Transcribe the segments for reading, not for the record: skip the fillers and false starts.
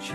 C'è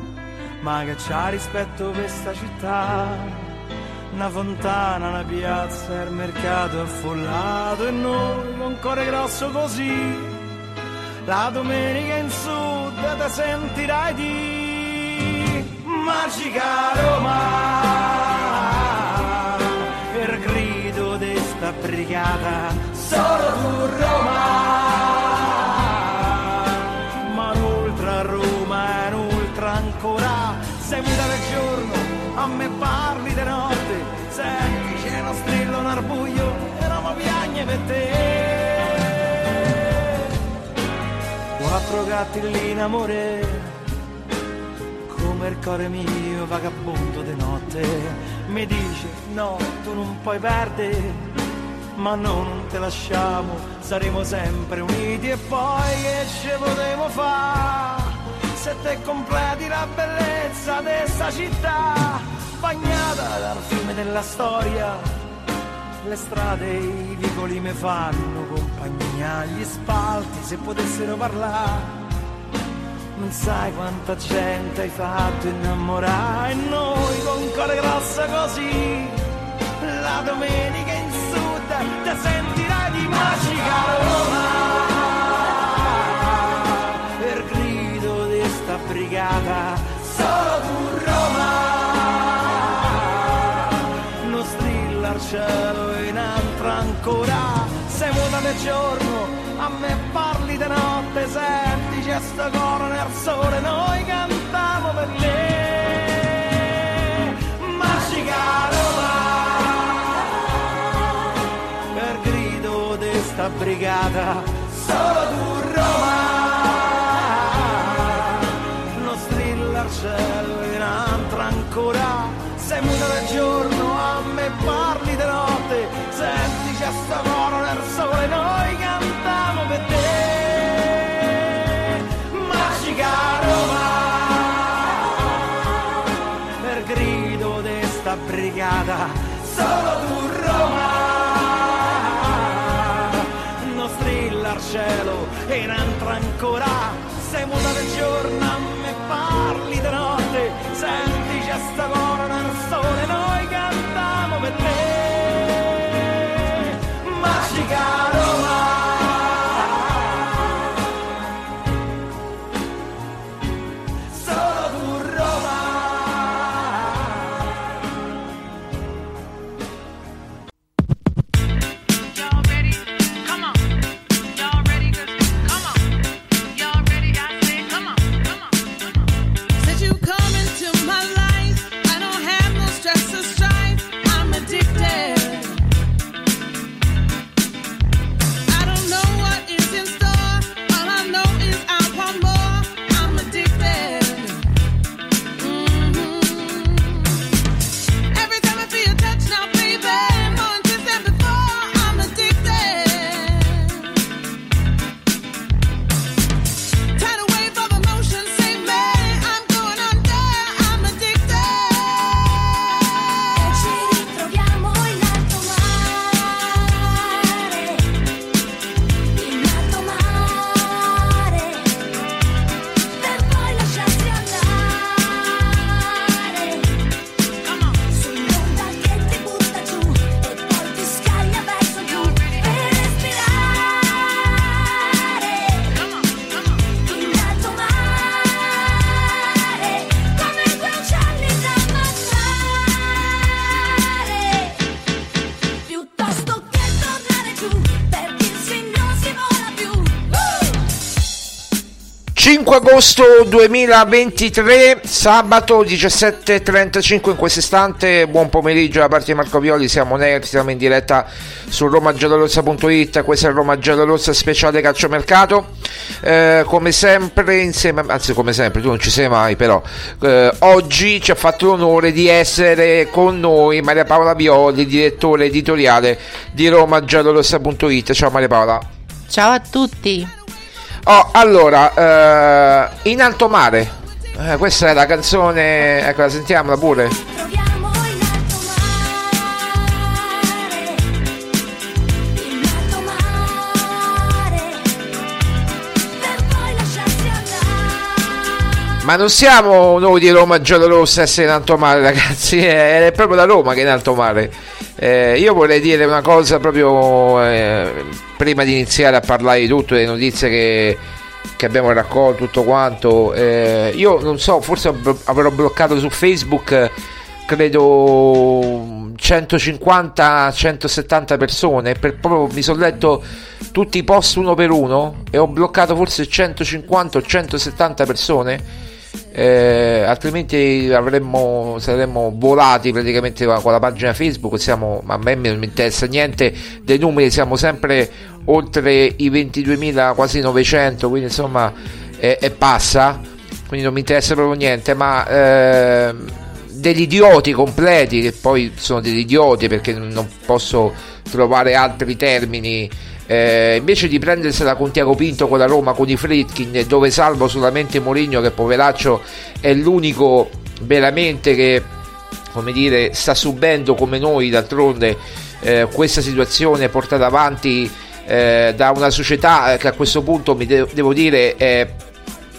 ma che c'ha rispetto per questa città, una fontana, una piazza, il mercato affollato e noi con cuore grosso così, la domenica in sud te sentirai di Magica Roma, il grido di sta brigata, solo tu Roma. A me parli di notte, senti c'è uno strillo, un arbuglio e Roma piagne per te. 4 gatti lì in amore, come il cuore mio vagabondo di notte, mi dice no, tu non puoi perdere, ma no, non te lasciamo, saremo sempre uniti. E poi che ce potevo fare se te completi la bellezza di sta città, bagnata dal fiume della storia, le strade e i vicoli mi fanno compagnia, gli spalti se potessero parlare, non sai quanta gente hai fatto innamorare, e noi con cuore grosso così, la domenica in sud te sentirai di Magica Roma, per grido di sta brigata, solo tu Roma. Cielo in altro ancora, sei muta di giorno, a me parli di notte, senti c'è sto coro nel sole, noi cantiamo per te, Magica Roma, per grido di sta brigata, solo tu Roma, non strilla il cielo in altro ancora, sei muta di giorno, a me parli di notte, senti c'è sto coro nel sole, noi cantiamo per te, Magica Roma, per grido di sta brigata, solo tu Roma, non strilla il cielo e rentra ancora, sei muta del giorno, a me parli di notte, senti c'è sto coro nel sole, noi cantiamo per te, Magica Roma. Solo tu Roma. Y'all ready? Come on. Y'all ready? Come on. Y'all ready? I said come on. Come on. Come on. Said you come. 5 agosto 2023, sabato 17.35 in questo istante. Buon pomeriggio da parte di Marco Violi, siamo Nerti, siamo in diretta su romagiallorossa.it. Questa è Roma Giallorossa speciale calciomercato, come sempre insieme, anzi come sempre, tu non ci sei mai, però oggi ci ha fatto l'onore di essere con noi Maria Paola Violi, direttore editoriale di romagiallorossa.it. Ciao Maria Paola. Ciao a tutti. Oh, allora, in alto mare, questa è la canzone, ecco, la sentiamola pure. Ma non siamo noi di Roma Giallorossa a essere in alto mare, ragazzi, è proprio la Roma che è in alto mare. Io vorrei dire una cosa proprio prima di iniziare a parlare di tutto, delle notizie che abbiamo raccolto, tutto quanto. Io non so, forse avrò bloccato su Facebook, credo 150-170 persone, proprio mi sono letto tutti i post uno per uno e ho bloccato forse 150-170 persone. Altrimenti saremmo volati praticamente con la pagina Facebook. Siamo, ma a me non mi interessa niente dei numeri, siamo sempre oltre i 22.000, quasi 900, quindi insomma e passa, quindi non mi interessa proprio niente, ma degli idioti completi, che poi sono degli idioti perché non posso trovare altri termini. Invece di prendersela con Tiago Pinto, con la Roma, con i Friedkin, dove salvo solamente Mourinho, che poveraccio è l'unico veramente che, come dire, sta subendo come noi d'altronde questa situazione portata avanti da una società che a questo punto mi devo dire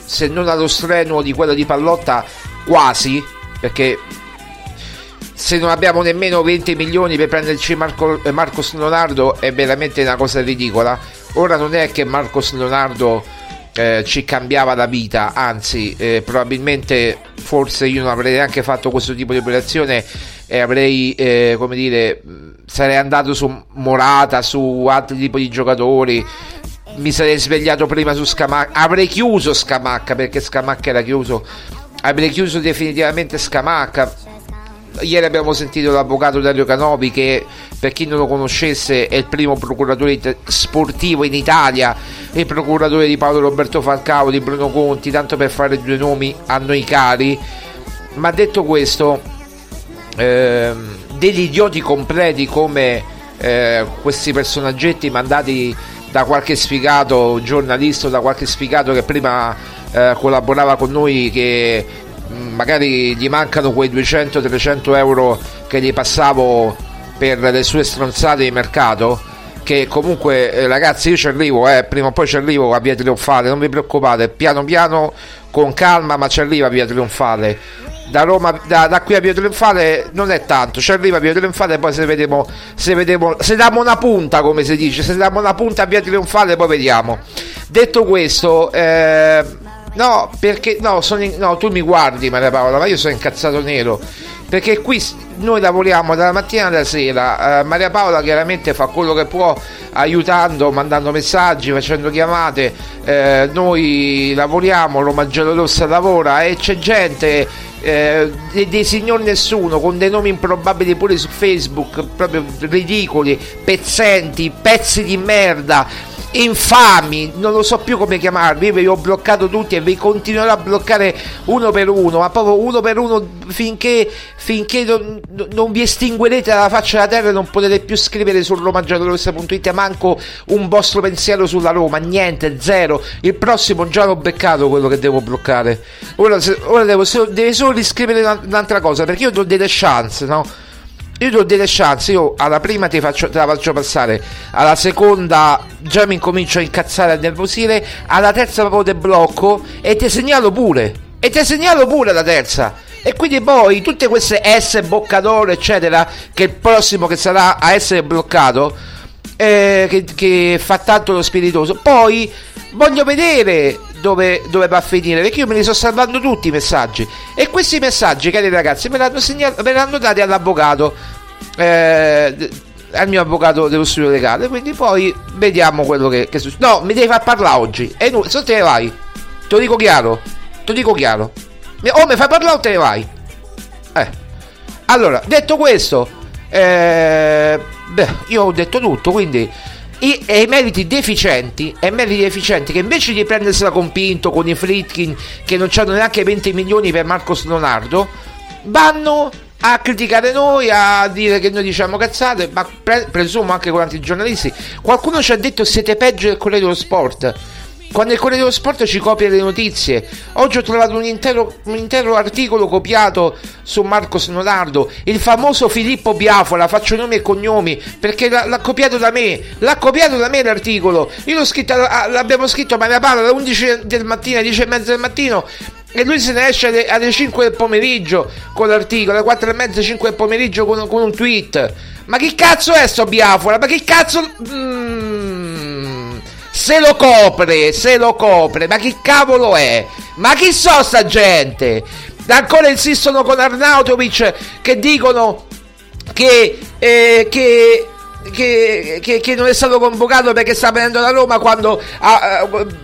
se non allo strenuo di quella di Pallotta, quasi, perché se non abbiamo nemmeno 20 milioni per prenderci Marcos Leonardo è veramente una cosa ridicola. Ora non è che Marcos Leonardo ci cambiava la vita, anzi probabilmente forse io non avrei neanche fatto questo tipo di operazione e avrei come dire, sarei andato su Morata, su altri tipi di giocatori, mi sarei svegliato prima su Scamacca, avrei chiuso Scamacca perché Scamacca era chiuso, avrei chiuso definitivamente Scamacca. Ieri abbiamo sentito l'avvocato Dario Canovi, che per chi non lo conoscesse è il primo procuratore sportivo in Italia, il procuratore di Paolo Roberto Falcao, di Bruno Conti, tanto per fare due nomi a noi cari. Ma detto questo, degli idioti completi come questi personaggetti mandati da qualche sfigato giornalista, da qualche sfigato che prima collaborava con noi, che magari gli mancano quei 200-300 euro che gli passavo per le sue stronzate di mercato, che comunque ragazzi io ci arrivo, prima o poi ci arrivo a Via Trionfale, non vi preoccupate, piano piano con calma, ma ci arriva a Via Trionfale. Da Roma, da qui a Via Trionfale non è tanto, ci arriva a Via Trionfale e poi se diamo una punta, come si dice, se diamo una punta a Via Trionfale poi vediamo. Detto questo, no, perché no, tu mi guardi Maria Paola, ma io sono incazzato nero, perché qui noi lavoriamo dalla mattina alla sera, Maria Paola chiaramente fa quello che può, aiutando, mandando messaggi, facendo chiamate, noi lavoriamo, Roma Giallorossa lavora e c'è gente, dei signor nessuno, con dei nomi improbabili pure su Facebook, proprio ridicoli, pezzenti, pezzi di merda, infami, non lo so più come chiamarvi. Io vi ho bloccato tutti e vi continuerò a bloccare uno per uno, ma proprio uno per uno, finché non vi estinguerete dalla faccia della terra e non potete più scrivere su romagiallorossa.it manco un vostro pensiero sulla Roma, niente, zero. Il prossimo già l'ho beccato, quello che devo bloccare. Ora deve solo riscrivere un'altra cosa, perché io do delle chance, no? Io do delle chance, io alla prima te la faccio passare, alla seconda già mi incomincio a incazzare, a nervosire, alla terza proprio te blocco e te segnalo pure alla terza. E quindi poi tutte queste S, bocca d'oro, eccetera, che il prossimo che sarà a essere bloccato, che fa tanto lo spiritoso, poi voglio vedere dove va a finire, perché io me li sto salvando tutti i messaggi, e questi messaggi, cari ragazzi, me l'hanno dati all'avvocato, al mio avvocato dello studio legale, quindi poi vediamo quello che succede. No, mi devi far parlare oggi e se te ne vai, Te lo dico chiaro, te lo dico chiaro. O mi fai parlare o te ne vai. Allora, detto questo, io ho detto tutto, quindi i meriti deficienti che invece di prendersela con Pinto, con i Friedkin che non c'hanno neanche 20 milioni per Marcos Leonardo, vanno a criticare noi, a dire che noi diciamo cazzate, ma presumo anche con altri giornalisti. Qualcuno ci ha detto siete peggio del Corriere dello Sport, quando il Corriere dello Sport ci copia le notizie. Oggi ho trovato un intero articolo copiato su Marcos Leonardo, il famoso Filippo Biafora, faccio nomi e cognomi perché l'ha copiato da me, l'articolo. Io l'ho scritto, l'abbiamo scritto a Maria Paola alle 11 del mattino, alle 10 e mezza del mattino, e lui se ne esce alle 5 del pomeriggio con l'articolo, alle 4 e mezza, 5 del pomeriggio con un tweet. Ma che cazzo è sto Biafora? Ma che cazzo... Se lo copre, ma chi cavolo è? Ma chi so sta gente? Ancora insistono con Arnautovic che dicono che non è stato convocato perché sta venendo da Roma, quando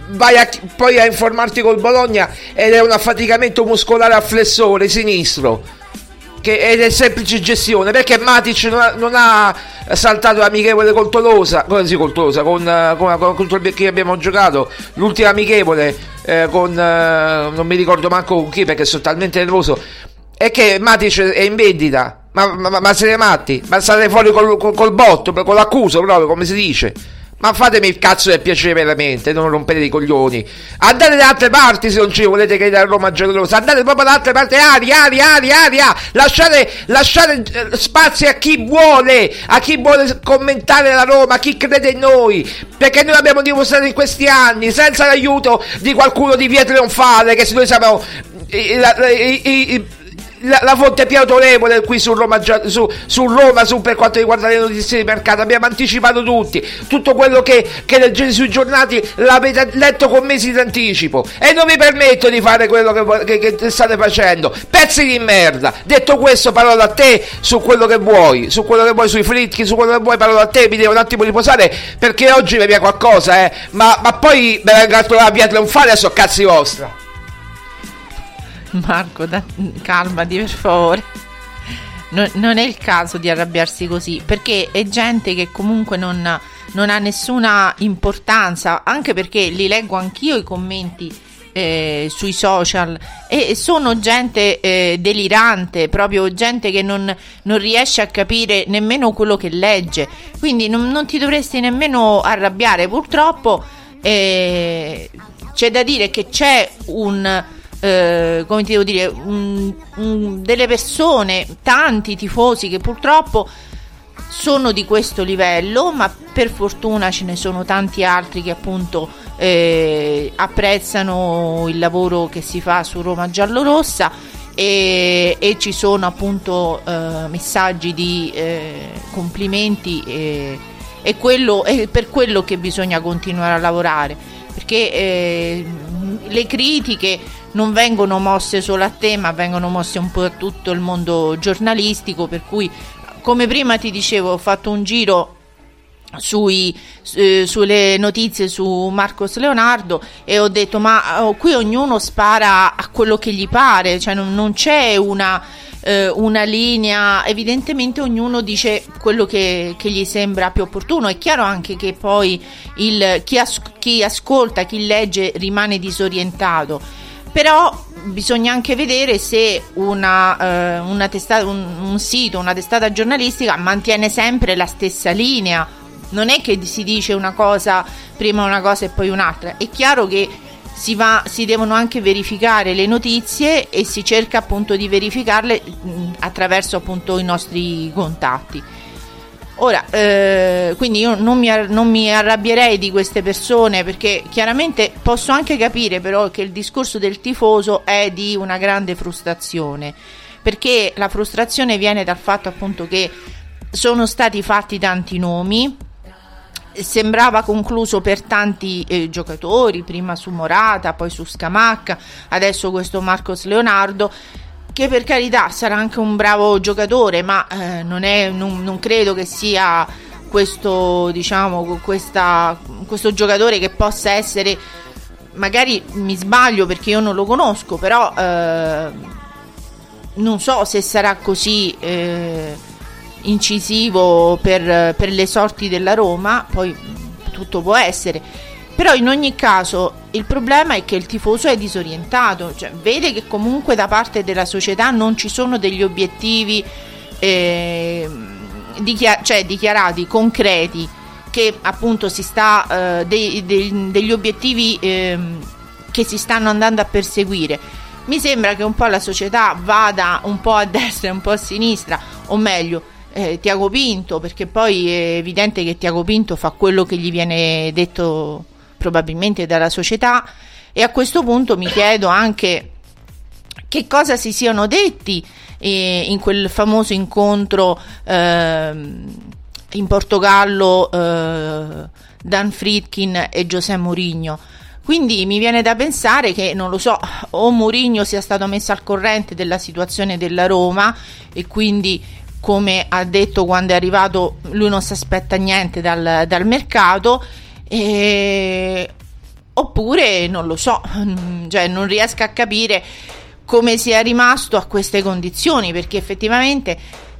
vai poi a informarti col Bologna ed è un affaticamento muscolare al flessore sinistro, che è semplice gestione, perché Matic non ha saltato l'amichevole col Tolosa, contro chi abbiamo giocato l'ultima amichevole non mi ricordo manco con chi perché sono talmente nervoso, è che Matic è in vendita, ma siete matti, ma state fuori col botto, con l'accuso proprio, come si dice. Ma fatemi il cazzo del piacere veramente, non rompete i coglioni. Andate da altre parti se non ci volete credere a Roma Giallorossa, andate proprio da altre parti, aria, lasciate spazi a chi vuole commentare la Roma, a chi crede in noi, perché noi l'abbiamo dimostrato in questi anni, senza l'aiuto di qualcuno di Via Trionfale, che se noi sappiamo la fonte più autorevole qui su Roma, per quanto riguarda le notizie di mercato. Abbiamo anticipato tutto quello che leggete sui giornali, l'avete letto con mesi di anticipo, e non vi permetto di fare quello che state facendo, pezzi di merda. Detto questo, parola a te su quello che vuoi sui fritti, su quello che vuoi, parola a te. Mi devo un attimo riposare perché oggi mi viene qualcosa, ma poi me vengo a trovare Via Trionfale, so cazzi vostra. Marco, calmati per favore, non è il caso di arrabbiarsi così, perché è gente che comunque non ha nessuna importanza, anche perché li leggo anch'io i commenti sui social, e sono gente delirante, proprio gente che non riesce a capire nemmeno quello che legge, quindi non ti dovresti nemmeno arrabbiare. Purtroppo c'è da dire che c'è delle persone, tanti tifosi che purtroppo sono di questo livello, ma per fortuna ce ne sono tanti altri che appunto apprezzano il lavoro che si fa su Roma Giallorossa, e ci sono appunto messaggi di complimenti, e quello è per quello che bisogna continuare a lavorare, perché le critiche non vengono mosse solo a te, ma vengono mosse un po' a tutto il mondo giornalistico, per cui, come prima ti dicevo, ho fatto un giro sulle notizie su Marcos Leonardo e ho detto ma qui ognuno spara a quello che gli pare, cioè non c'è una linea, evidentemente ognuno dice quello che gli sembra più opportuno. È chiaro anche che poi chi ascolta, chi legge rimane disorientato, però bisogna anche vedere se una testata giornalistica mantiene sempre la stessa linea. Non è che si dice una cosa, prima una cosa e poi un'altra. È chiaro che si devono anche verificare le notizie, e si cerca appunto di verificarle attraverso appunto i nostri contatti. Ora, quindi io non mi arrabbierei di queste persone, perché chiaramente posso anche capire però che il discorso del tifoso è di una grande frustrazione, perché la frustrazione viene dal fatto appunto che sono stati fatti tanti nomi, sembrava concluso per tanti giocatori, prima su Morata, poi su Scamacca, adesso questo Marcos Leonardo, che per carità sarà anche un bravo giocatore, ma non credo che sia questo giocatore che possa essere magari mi sbaglio perché io non lo conosco, però non so se sarà così incisivo per le sorti della Roma, poi tutto può essere, però in ogni caso il problema è che il tifoso è disorientato, cioè vede che comunque da parte della società non ci sono degli obiettivi dichiarati, concreti, che appunto si sta degli obiettivi che si stanno andando a perseguire. Mi sembra che un po' la società vada un po' a destra e un po' a sinistra, o meglio Tiago Pinto, perché poi è evidente che Tiago Pinto fa quello che gli viene detto probabilmente dalla società, e a questo punto mi chiedo anche che cosa si siano detti in quel famoso incontro in Portogallo Dan Friedkin e José Mourinho. Quindi mi viene da pensare che, non lo so, o Mourinho sia stato messo al corrente della situazione della Roma e quindi, come ha detto quando è arrivato, lui non si aspetta niente dal mercato, oppure non lo so, cioè non riesco a capire come sia rimasto a queste condizioni, perché effettivamente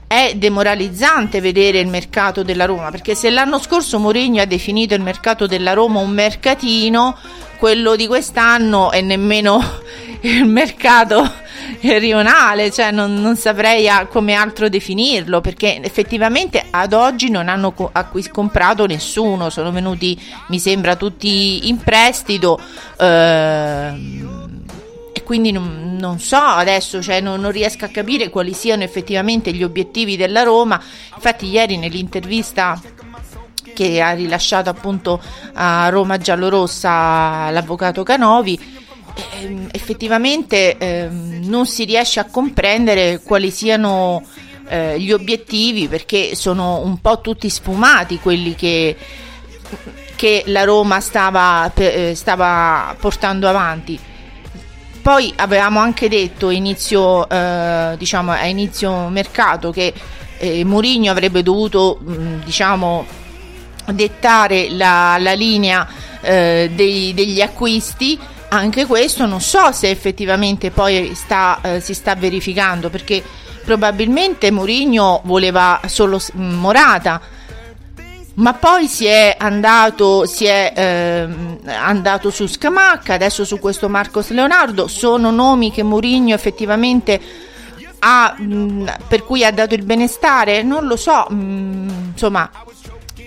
è demoralizzante vedere il mercato della Roma, perché se l'anno scorso Mourinho ha definito il mercato della Roma un mercatino, quello di quest'anno è nemmeno il mercato rionale, cioè non saprei come altro definirlo, perché effettivamente ad oggi non hanno comprato nessuno, sono venuti mi sembra tutti in prestito, quindi non so adesso, cioè non riesco a capire quali siano effettivamente gli obiettivi della Roma. Infatti ieri nell'intervista che ha rilasciato appunto a Roma Giallorossa l'avvocato Canovi, effettivamente non si riesce a comprendere quali siano gli obiettivi, perché sono un po' tutti sfumati quelli che la Roma stava portando avanti. Poi avevamo anche detto a inizio mercato che Mourinho avrebbe dovuto dettare la linea degli acquisti. Anche questo non so se effettivamente poi si sta verificando, perché probabilmente Mourinho voleva solo Morata, ma poi si è andato su Scamacca, adesso su questo Marcos Leonardo. Sono nomi che Mourinho effettivamente ha, per cui ha dato il benestare, non lo so, insomma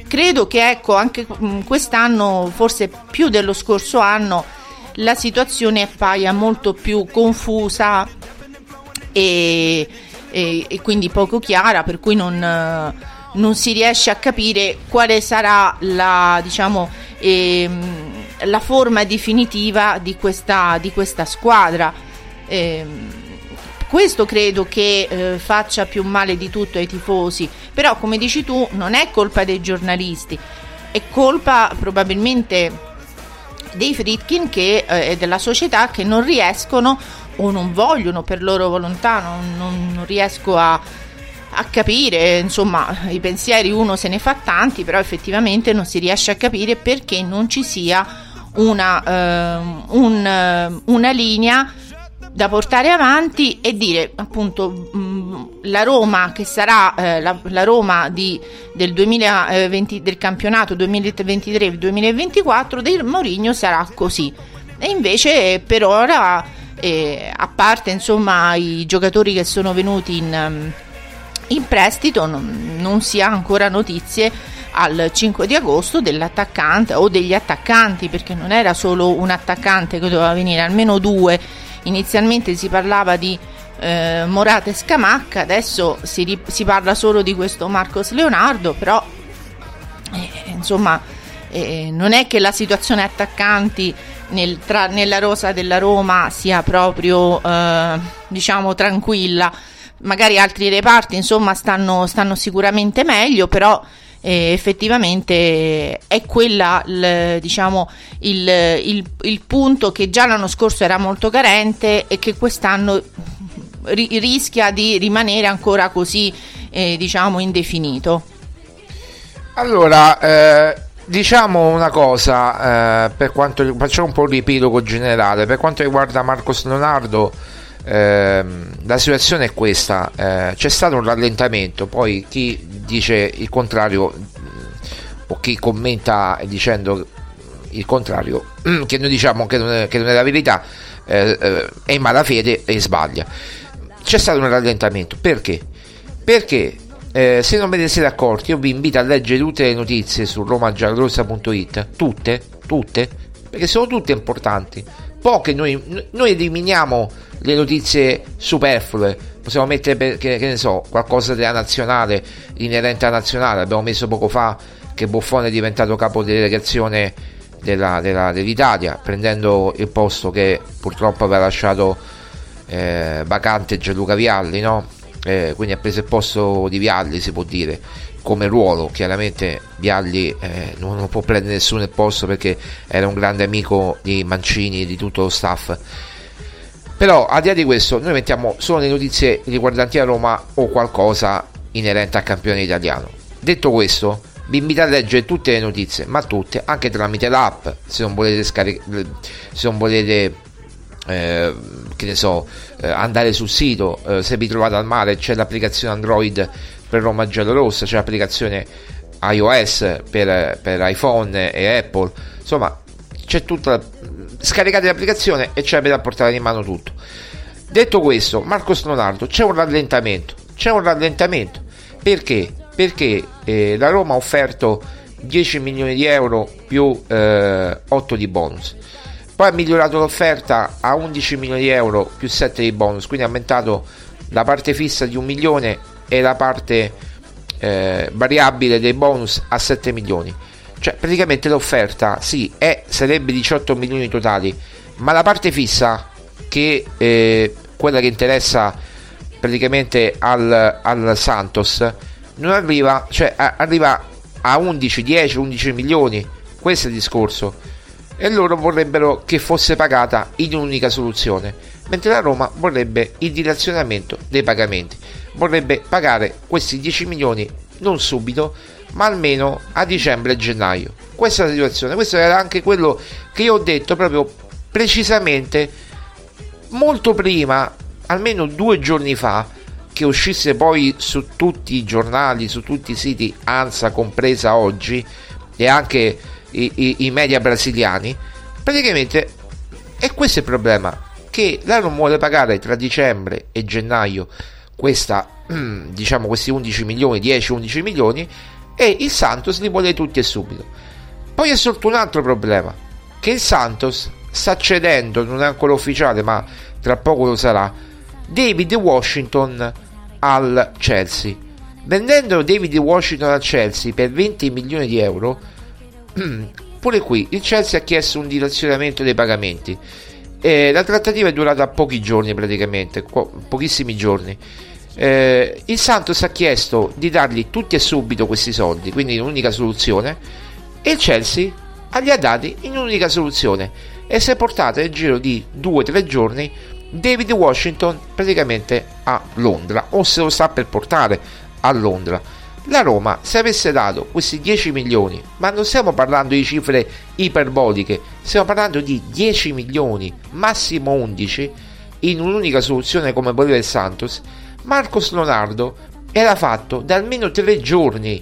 credo che anche quest'anno, forse più dello scorso anno, la situazione appaia molto più confusa e quindi poco chiara, per cui non si riesce a capire quale sarà la forma definitiva di questa squadra. Questo credo che faccia più male di tutto ai tifosi, però come dici tu non è colpa dei giornalisti, è colpa probabilmente dei Friedkin e della società, che non riescono o non vogliono, per loro volontà, non riesco a capire, insomma i pensieri uno se ne fa tanti, però effettivamente non si riesce a capire perché non ci sia una linea da portare avanti e dire appunto la Roma che sarà la Roma del 2020, del campionato 2023-2024 del Mourinho sarà così. E invece per ora, a parte insomma i giocatori che sono venuti in prestito, non si ha ancora notizie al 5 di agosto dell'attaccante o degli attaccanti, perché non era solo un attaccante che doveva venire, almeno due. Inizialmente si parlava di Morata e Scamacca, adesso si parla solo di questo Marcos Leonardo, però non è che la situazione attaccanti nella rosa della Roma sia proprio tranquilla. Magari altri reparti stanno sicuramente meglio, però effettivamente è quella il punto che già l'anno scorso era molto carente e che quest'anno rischia di rimanere ancora così indefinito. Allora Diciamo una cosa, per quanto facciamo un po' l'epilogo generale. Per quanto riguarda Marcos Leonardo, la situazione è questa, c'è stato un rallentamento. Poi chi dice il contrario o chi commenta dicendo il contrario, che noi diciamo che non è la verità, è in malafede e sbaglia. C'è stato un rallentamento perché? Perché se non ve ne siete accorti, io vi invito a leggere tutte le notizie su romagiallorossa.it, tutte, perché sono tutte importanti. Poche, noi eliminiamo le notizie superflue, possiamo mettere che ne so, qualcosa della nazionale, inerente alla nazionale. Abbiamo messo poco fa che Buffon è diventato capo delegazione dell'Italia, prendendo il posto che purtroppo aveva lasciato vacante Gianluca Vialli, no? Quindi ha preso il posto di Vialli, si può dire, come ruolo. Chiaramente Vialli non può prendere nessuno il posto, perché era un grande amico di Mancini e di tutto lo staff. Però al di là di questo, noi mettiamo solo le notizie riguardanti a Roma o qualcosa inerente al campione italiano. Detto questo, vi invito a leggere tutte le notizie, ma tutte, anche tramite l'app, se non volete che ne so, andare sul sito. Se vi trovate al mare, c'è l'applicazione Android per Roma Giallorossa, c'è l'applicazione iOS per iPhone e Apple, insomma c'è tutta. Scaricate l'applicazione e c'è per portare in mano tutto. Detto questo, Marcos Leonardo, c'è un rallentamento perché la Roma ha offerto 10 milioni di euro più 8 di bonus, poi ha migliorato l'offerta a 11 milioni di euro più 7 di bonus, quindi ha aumentato la parte fissa di 1 milione e la parte variabile dei bonus a 7 milioni. Cioè praticamente l'offerta sì sarebbe 18 milioni totali, ma la parte fissa, che quella che interessa praticamente al Santos, non arriva, cioè arriva a 11, 10, 11 milioni. Questo è il discorso, e loro vorrebbero che fosse pagata in un'unica soluzione, mentre la Roma vorrebbe il dilazionamento dei pagamenti, vorrebbe pagare questi 10 milioni non subito, ma almeno a dicembre e gennaio. Questa è la situazione. Questo era anche quello che io ho detto proprio precisamente molto prima, almeno 2 giorni fa, che uscisse poi su tutti i giornali, su tutti i siti, ANSA compresa oggi, e anche i media brasiliani. Praticamente è questo il problema, che la non vuole pagare tra dicembre e gennaio questi 11 milioni, 10-11 milioni, e il Santos li vuole tutti e subito. Poi è sorto un altro problema, che il Santos sta cedendo, non è ancora ufficiale ma tra poco lo sarà, Deivid Washington al Chelsea. Vendendo Deivid Washington al Chelsea per 20 milioni di euro, pure qui il Chelsea ha chiesto un dilazionamento dei pagamenti. La trattativa è durata pochi giorni, praticamente pochissimi giorni. Il Santos ha chiesto di dargli tutti e subito questi soldi, quindi in un'unica soluzione, e il Chelsea li ha dati in un'unica soluzione, e si è portato nel giro di 2-3 giorni Deivid Washington praticamente a Londra, o se lo sta per portare a Londra. La Roma, se avesse dato questi 10 milioni, ma non stiamo parlando di cifre iperboliche, stiamo parlando di 10 milioni, massimo 11, in un'unica soluzione come voleva il Santos, Marcos Leonardo era fatto da almeno tre giorni.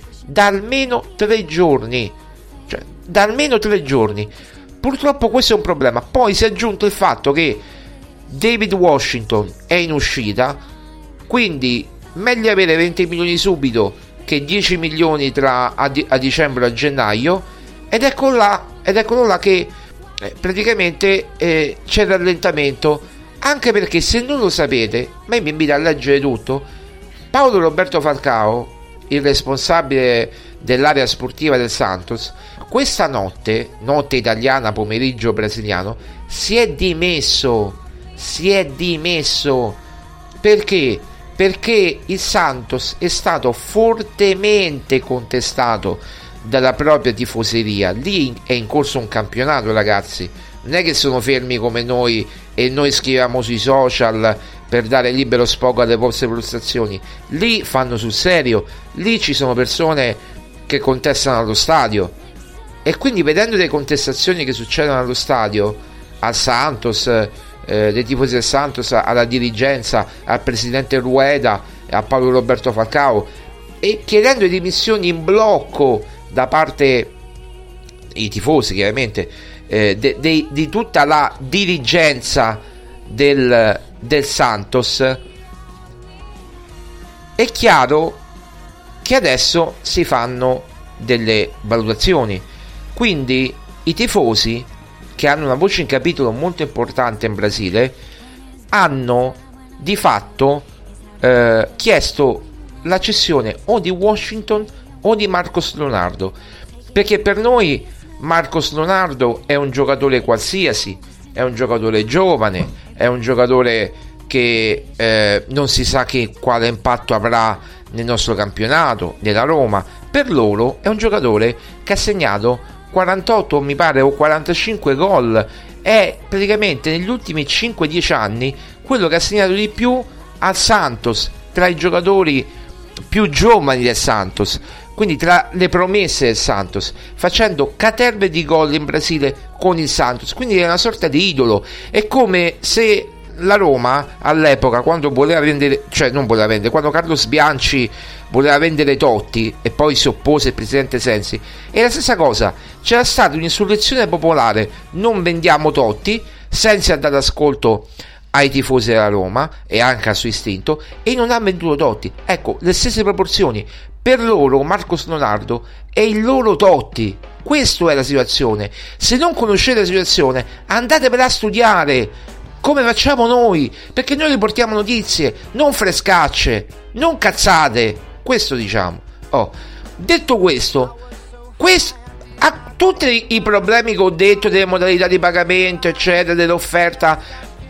Purtroppo questo è un problema. Poi si è aggiunto il fatto che Deivid Washington è in uscita, quindi meglio avere 20 milioni subito che 10 milioni a dicembre e a gennaio, ed eccolo là che praticamente c'è il rallentamento. Anche perché, se non lo sapete, ma io vi invito a leggere tutto, Paolo Roberto Falcao, il responsabile dell'area sportiva del Santos, questa notte italiana, pomeriggio brasiliano, si è dimesso perché il Santos è stato fortemente contestato dalla propria tifoseria. Lì è in corso un campionato, ragazzi, non è che sono fermi come noi e noi scriviamo sui social per dare libero sfogo alle vostre frustrazioni. Lì fanno sul serio, lì ci sono persone che contestano allo stadio, E quindi, vedendo le contestazioni che succedono allo stadio, al Santos, dei tifosi del Santos, alla dirigenza, al presidente Rueda, a Paolo Roberto Falcao, e chiedendo le dimissioni in blocco da parte i tifosi, chiaramente, di tutta la dirigenza del Santos, è chiaro che adesso si fanno delle valutazioni. Quindi i tifosi, che hanno una voce in capitolo molto importante in Brasile, hanno di fatto chiesto la cessione o di Washington o di Marcos Leonardo, perché per noi Marcos Leonardo è un giocatore qualsiasi, è un giocatore giovane, è un giocatore che non si sa che quale impatto avrà nel nostro campionato, nella Roma. Per loro è un giocatore che ha segnato 48 mi pare o 45 gol, è praticamente negli ultimi 5-10 anni quello che ha segnato di più al Santos, tra i giocatori più giovani del Santos, quindi tra le promesse del Santos, facendo caterve di gol in Brasile con il Santos, quindi è una sorta di idolo. È come se la Roma all'epoca, quando voleva vendere, cioè non voleva vendere, quando Carlos Bianchi voleva vendere Totti e poi si oppose il presidente Sensi, è la stessa cosa, c'era stata un'insurrezione popolare, non vendiamo Totti, Sensi ha dato ascolto ai tifosi della Roma e anche al suo istinto e non ha venduto Totti. Ecco, le stesse proporzioni. Per loro Marcos Leonardo è il loro Totti, questa è la situazione. Se non conoscete la situazione, andatevela a studiare come facciamo noi, perché noi riportiamo notizie, non frescacce, non cazzate, questo diciamo. Detto questo, a tutti i problemi che ho detto delle modalità di pagamento eccetera, dell'offerta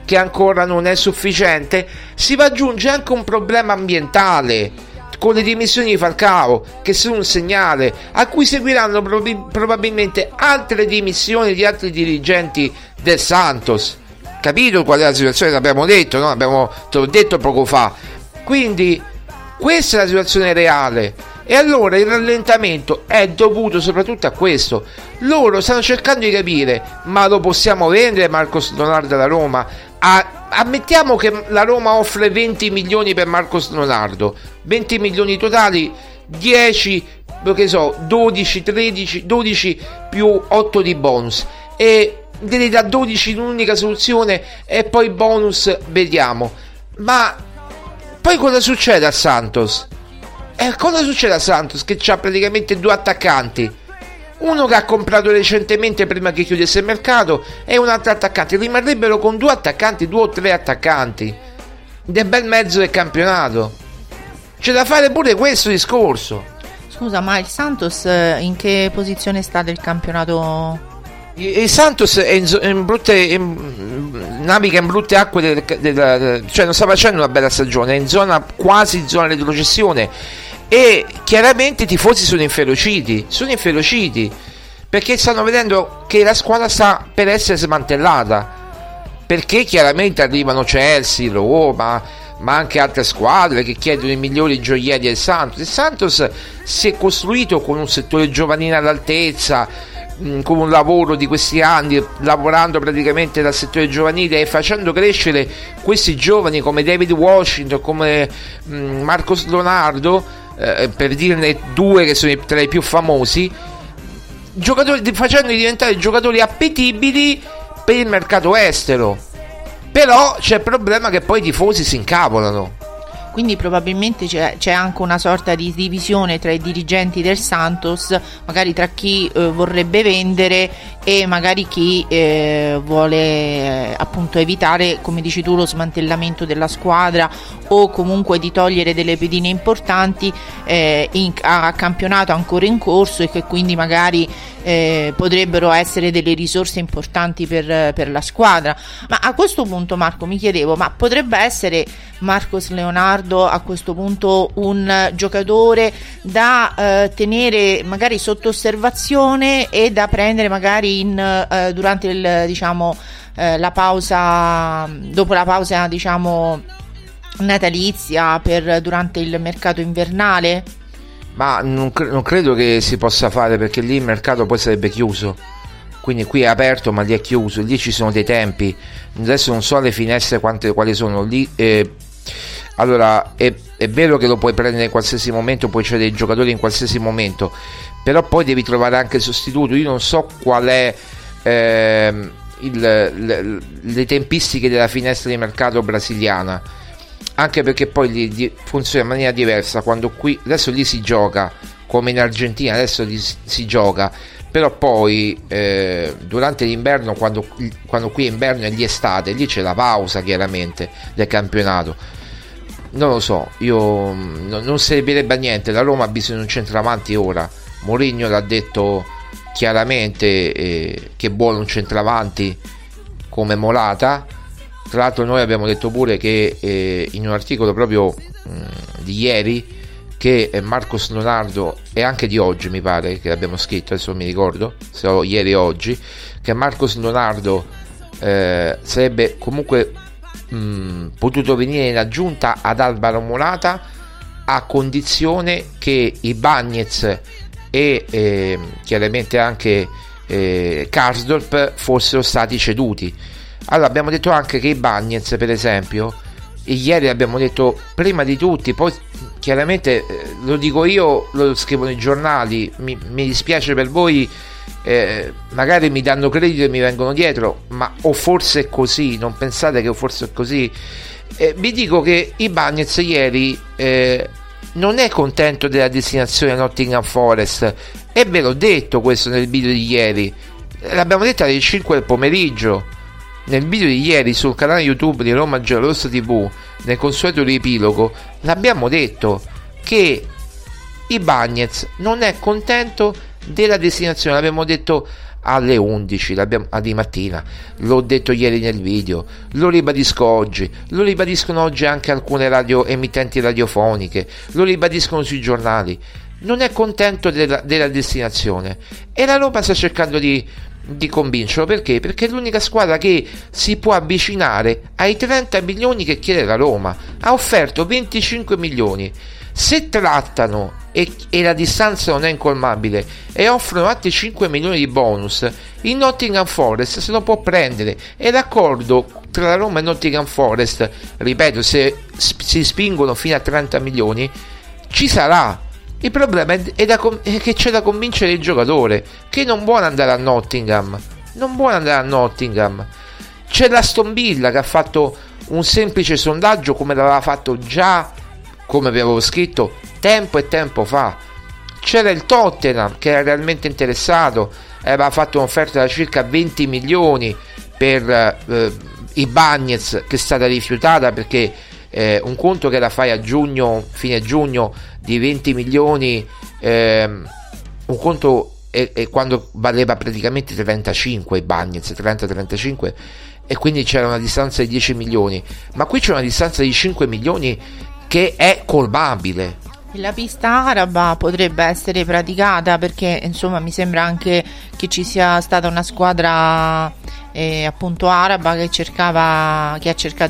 che ancora non è sufficiente, si va aggiunge anche un problema ambientale con le dimissioni di Falcao, che sono un segnale, a cui seguiranno probabilmente altre dimissioni di altri dirigenti del Santos. Capito qual è la situazione? L'abbiamo detto, no? Te l'ho detto poco fa. Quindi questa è la situazione reale, e allora il rallentamento è dovuto soprattutto a questo. Loro stanno cercando di capire, ma lo possiamo vendere Marcos Leonardo alla Roma? Ammettiamo che la Roma offre 20 milioni per Marcos Leonardo, 20 milioni totali, 10, che so, 12, 13, 12 più 8 di bonus, e delle da 12 l'unica soluzione, e poi bonus vediamo. Ma poi cosa succede a Santos? Cosa succede a Santos, che c'ha praticamente due attaccanti, uno che ha comprato recentemente prima che chiudesse il mercato e un altro attaccante? Rimarrebbero con due attaccanti, due o tre attaccanti del bel mezzo del campionato. C'è da fare pure questo discorso. Scusa, ma il Santos in che posizione sta del campionato? Il Santos è naviga in brutte acque, cioè non sta facendo una bella stagione, è in zona, quasi zona retrocessione, e chiaramente i tifosi sono inferociti perché stanno vedendo che la squadra sta per essere smantellata, perché chiaramente arrivano Chelsea, Roma, ma anche altre squadre che chiedono i migliori gioielli al Santos. Il Santos si è costruito con un settore giovanile all'altezza, con un lavoro di questi anni, lavorando praticamente dal settore giovanile e facendo crescere questi giovani come Deivid Washington, come Marcos Leonardo, per dirne due che sono tra i più famosi giocatori, facendoli diventare giocatori appetibili per il mercato estero. Però c'è il problema che poi i tifosi si incavolano, quindi probabilmente c'è anche una sorta di divisione tra i dirigenti del Santos, magari tra chi vorrebbe vendere e magari chi vuole appunto evitare, come dici tu, lo smantellamento della squadra, o comunque di togliere delle pedine importanti a campionato ancora in corso, e che quindi magari potrebbero essere delle risorse importanti per la squadra. Ma a questo punto, Marco, mi chiedevo, ma potrebbe essere Marcos Leonardo a questo punto un giocatore da tenere magari sotto osservazione e da prendere magari durante la pausa, dopo la pausa natalizia, durante il mercato invernale? Ma non credo che si possa fare, perché lì il mercato poi sarebbe chiuso. Quindi qui è aperto, ma lì è chiuso. Lì ci sono dei tempi. Adesso non so le finestre quali sono lì. Allora è vero che lo puoi prendere in qualsiasi momento, puoi cedere i giocatori in qualsiasi momento, però poi devi trovare anche il sostituto. Io non so qual è le tempistiche della finestra di mercato brasiliana, anche perché poi lì funziona in maniera diversa. Quando qui adesso lì si gioca come in Argentina, adesso lì si gioca, però poi durante l'inverno, quando qui è inverno e lì è estate, lì c'è la pausa chiaramente del campionato. Non lo so, io non servirebbe a niente. La Roma ha bisogno di un centravanti ora. Mourinho l'ha detto chiaramente che vuole un centravanti come Morata. Tra l'altro noi abbiamo detto pure che in un articolo proprio di ieri, che Marcos Leonardo, e anche di oggi mi pare che l'abbiamo scritto, adesso non mi ricordo se ho ieri o oggi, che Marcos Leonardo sarebbe comunque potuto venire in aggiunta ad Álvaro Morata, a condizione che Ibañez e chiaramente anche Karsdorp fossero stati ceduti. Allora abbiamo detto anche che Ibañez, per esempio, ieri abbiamo detto prima di tutti, poi chiaramente lo dico io, lo scrivono i giornali, mi dispiace per voi, magari mi danno credito e mi vengono dietro, ma o forse è così, non pensate che o forse è così. Vi dico che Ibañez ieri non è contento della destinazione Nottingham Forest, e ve l'ho detto questo nel video di ieri, l'abbiamo detto alle 5 del pomeriggio nel video di ieri sul canale YouTube di Roma Giallorossa TV, nel consueto riepilogo l'abbiamo detto che Ibañez non è contento della destinazione. L'abbiamo detto alle 11 di mattina, l'ho detto ieri nel video, lo ribadisco oggi, lo ribadiscono oggi anche alcune emittenti radiofoniche, lo ribadiscono sui giornali. Non è contento della destinazione, e la Roma sta cercando di convincerlo. Perché? Perché è l'unica squadra che si può avvicinare ai 30 milioni che chiede la Roma. Ha offerto 25 milioni. Se trattano e la distanza non è incolmabile e offrono altri 5 milioni di bonus, il Nottingham Forest se lo può prendere, e l'accordo tra la Roma e Nottingham Forest, ripeto, se si spingono fino a 30 milioni ci sarà. Il problema è che c'è da convincere il giocatore che non vuole andare a Nottingham, non vuole andare a Nottingham. C'è l'Aston Villa che ha fatto un semplice sondaggio, come l'aveva fatto già, come vi avevo scritto tempo fa. C'era il Tottenham che era realmente interessato, aveva fatto un'offerta da circa 20 milioni per Ibañez, che è stata rifiutata, perché un conto che la fai a giugno, fine giugno, di 20 milioni, un conto è quando valeva praticamente 35 Ibañez, 30-35, e quindi c'era una distanza di 10 milioni, ma qui c'è una distanza di 5 milioni che è colmabile. La pista araba potrebbe essere praticata, perché insomma mi sembra anche che ci sia stata una squadra appunto araba che ha cercato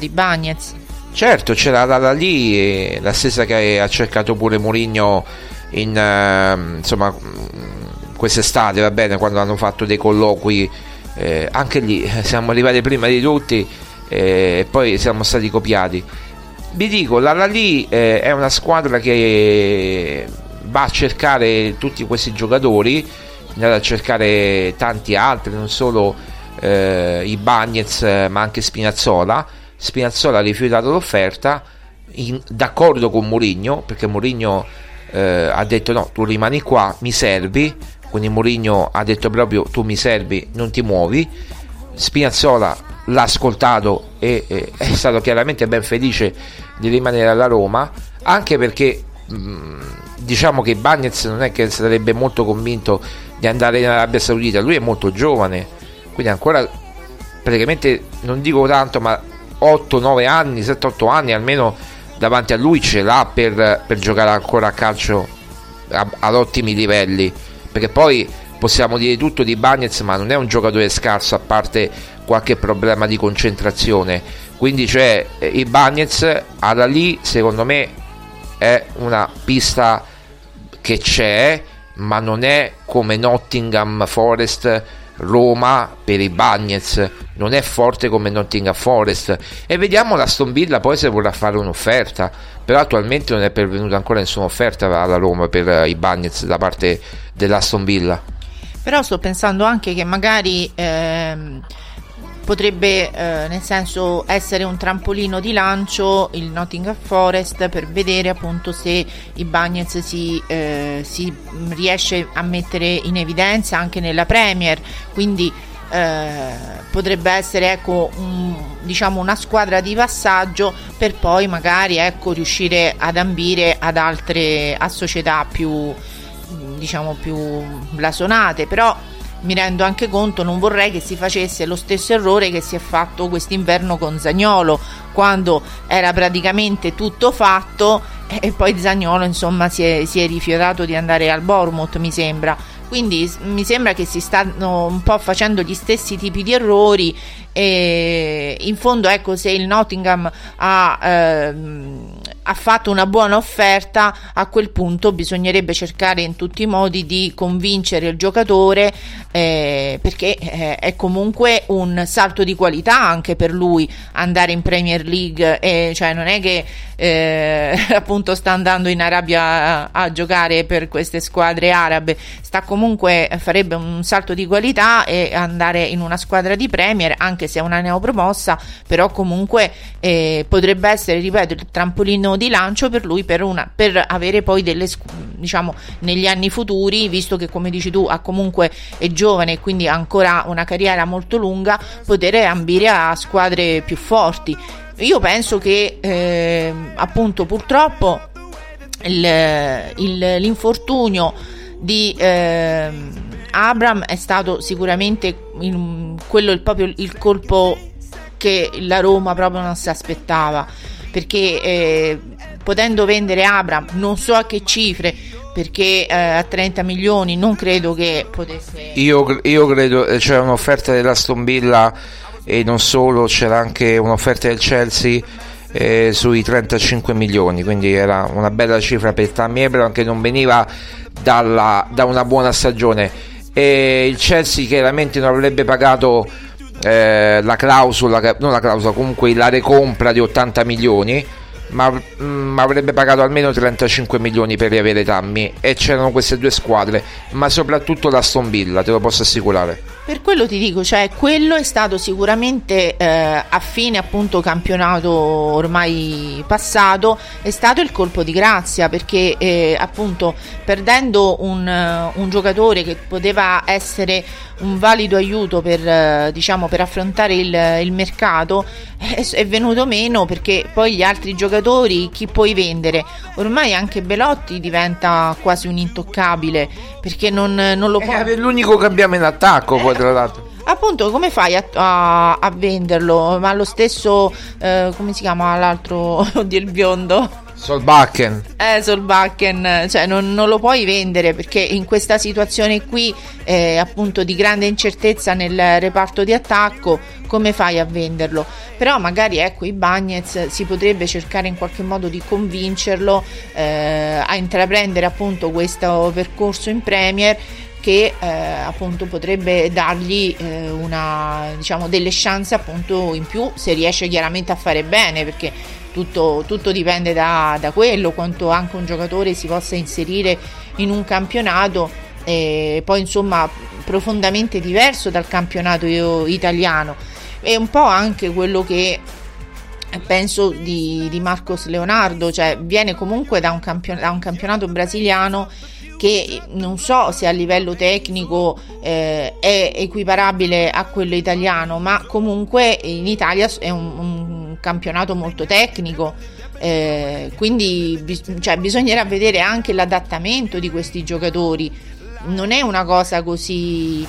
Ibañez. Certo, c'era la lì, la stessa che ha cercato pure Mourinho insomma quest'estate, va bene, quando hanno fatto dei colloqui, anche lì siamo arrivati prima di tutti e poi siamo stati copiati. Vi dico, l'Al-Ahli è una squadra che va a cercare tutti questi giocatori, andrà a cercare tanti altri, non solo Ibañez ma anche Spinazzola. Spinazzola ha rifiutato l'offerta, d'accordo con Mourinho, perché Mourinho ha detto no, tu rimani qua, mi servi. Quindi Mourinho ha detto proprio tu mi servi, non ti muovi. Spinazzola l'ha ascoltato e è stato chiaramente ben felice di rimanere alla Roma, anche perché diciamo che Ibañez non è che sarebbe molto convinto di andare in Arabia Saudita, lui è molto giovane, quindi ancora praticamente, non dico tanto, ma 8-9 anni, 7-8 anni almeno davanti a lui ce l'ha per giocare ancora a calcio ad ottimi livelli, perché poi possiamo dire tutto di Ibañez, ma non è un giocatore scarso, a parte qualche problema di concentrazione. Quindi cioè Ibañez, Al-Ahli secondo me è una pista che c'è, ma non è come Nottingham Forest Roma per Ibañez, non è forte come Nottingham Forest, e vediamo la Aston Villa poi se vorrà fare un'offerta, però attualmente non è pervenuta ancora nessuna offerta alla Roma per Ibañez da parte dell'Aston Villa. Però sto pensando anche che magari potrebbe nel senso essere un trampolino di lancio il Nottingham Forest per vedere appunto se Ibañez si riesce a mettere in evidenza anche nella Premier, quindi potrebbe essere, ecco, diciamo una squadra di passaggio per poi magari, ecco, riuscire ad ambire ad altre, a società più, diciamo, più blasonate. Però mi rendo anche conto, non vorrei che si facesse lo stesso errore che si è fatto quest'inverno con Zaniolo, quando era praticamente tutto fatto e poi Zaniolo, insomma, si è rifiutato di andare al Bournemouth, mi sembra. Quindi mi sembra che si stanno un po' facendo gli stessi tipi di errori, e in fondo, ecco, se il Nottingham ha fatto una buona offerta, a quel punto bisognerebbe cercare in tutti i modi di convincere il giocatore, perché è comunque un salto di qualità anche per lui andare in Premier League, cioè non è che appunto sta andando in Arabia a giocare per queste squadre arabe, comunque farebbe un salto di qualità e andare in una squadra di Premier, anche se è una neopromossa, però comunque potrebbe essere, ripeto, il trampolino di lancio per lui per avere poi delle, diciamo, negli anni futuri, visto che, come dici tu, comunque è giovane e quindi ha ancora una carriera molto lunga, poter ambire a squadre più forti. Io penso che appunto purtroppo l'infortunio di Abraham è stato sicuramente proprio il colpo che la Roma proprio non si aspettava, perché potendo vendere Abraham non so a che cifre, perché a 30 milioni non credo che potesse. Io credo c'era un'offerta dell'Aston Villa, e non solo, c'era anche un'offerta del Chelsea sui 35 milioni, quindi era una bella cifra per Tammy Abraham, che non veniva da una buona stagione, e il Chelsea chiaramente non avrebbe pagato comunque la recompra di 80 milioni, ma avrebbe pagato almeno 35 milioni per riavere Tammy, e c'erano queste due squadre, ma soprattutto l'Aston Villa, te lo posso assicurare. Per quello ti dico, cioè quello è stato sicuramente a fine appunto campionato ormai passato, è stato il colpo di grazia, perché appunto perdendo un giocatore che poteva essere un valido aiuto per affrontare il mercato, è venuto meno, perché poi gli altri giocatori chi puoi vendere? Ormai anche Belotti diventa quasi un intoccabile, perché non lo può. È l'unico che abbiamo in attacco poi, tra l'altro. Appunto, come fai a venderlo? Ma lo stesso, come si chiama l'altro del biondo? Solbakken, cioè non lo puoi vendere, perché in questa situazione qui appunto di grande incertezza nel reparto di attacco, come fai a venderlo? Però magari, ecco, Ibañez si potrebbe cercare in qualche modo di convincerlo a intraprendere appunto questo percorso in Premier, che appunto potrebbe dargli delle chance appunto in più, se riesce chiaramente a fare bene, perché tutto dipende da quello, quanto anche un giocatore si possa inserire in un campionato poi insomma profondamente diverso dal campionato italiano. È un po' anche quello che penso di Marcos Leonardo, cioè viene comunque da un campionato brasiliano che non so se a livello tecnico è equiparabile a quello italiano, ma comunque in Italia è un campionato molto tecnico, quindi bisognerà vedere anche l'adattamento di questi giocatori. Non è una cosa così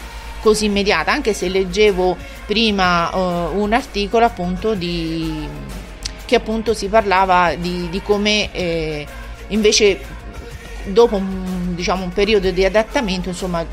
immediata, anche se leggevo prima un articolo appunto che appunto si parlava di come invece dopo, diciamo, un periodo di adattamento, insomma,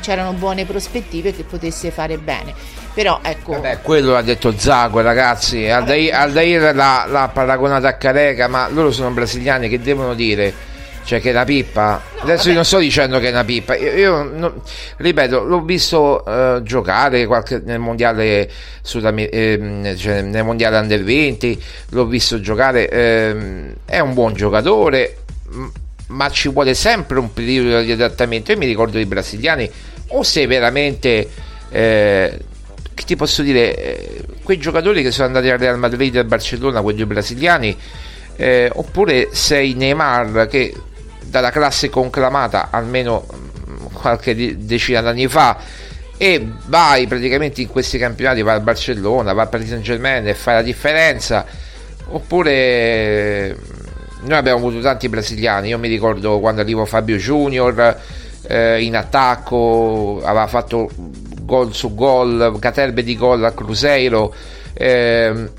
c'erano buone prospettive che potesse fare bene. Però ecco, quello l'ha detto Zago, ragazzi, Aldair l'ha paragonata a Careca, ma loro sono brasiliani, che devono dire Cioè che è una pippa? No, adesso io non sto dicendo che è una pippa, io ripeto, l'ho visto giocare nel mondiale cioè nel mondiale under 20, l'ho visto giocare, è un buon giocatore, ma ci vuole sempre un periodo di adattamento. Io mi ricordo i brasiliani, o se veramente che ti posso dire, quei giocatori che sono andati al Real Madrid e al Barcellona, quelli brasiliani, oppure sei Neymar, che dalla classe conclamata almeno qualche decina d'anni fa, e vai praticamente in questi campionati, va al Barcellona, va al Paris Saint Germain e fa la differenza. Oppure noi abbiamo avuto tanti brasiliani, io mi ricordo quando arrivò Fabio Junior, in attacco aveva fatto gol su gol, caterbe di gol al Cruzeiro,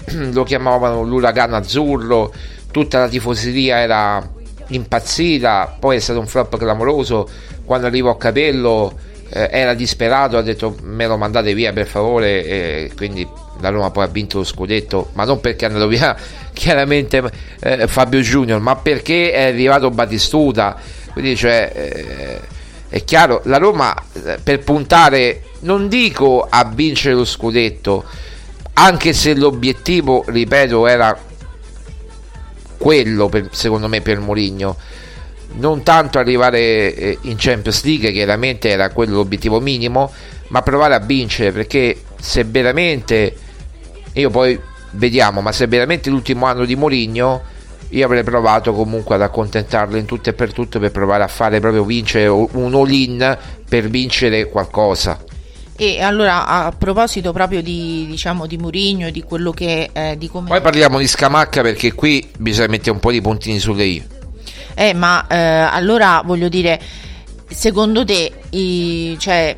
lo chiamavano l'uragano azzurro, tutta la tifoseria era impazzita. Poi è stato un flop clamoroso quando arrivò a Capello, era disperato, ha detto me lo mandate via per favore, e quindi la Roma poi ha vinto lo scudetto, ma non perché è andato via chiaramente Fabio Junior, ma perché è arrivato Batistuta. Quindi cioè, è chiaro, la Roma per puntare, non dico a vincere lo scudetto, anche se l'obiettivo, ripeto, era quello secondo me per Mourinho, non tanto arrivare in Champions League, chiaramente era quello l'obiettivo minimo, ma provare a vincere, perché se veramente, io poi vediamo, ma se veramente l'ultimo anno di Mourinho, io avrei provato comunque ad accontentarlo in tutto e per tutto, per provare a fare proprio vincere, un all-in per vincere qualcosa. E allora, a proposito proprio di Mourinho, di quello che di come... Poi parliamo di Scamacca, perché qui bisogna mettere un po' di puntini sulle i. Allora voglio dire, secondo te cioè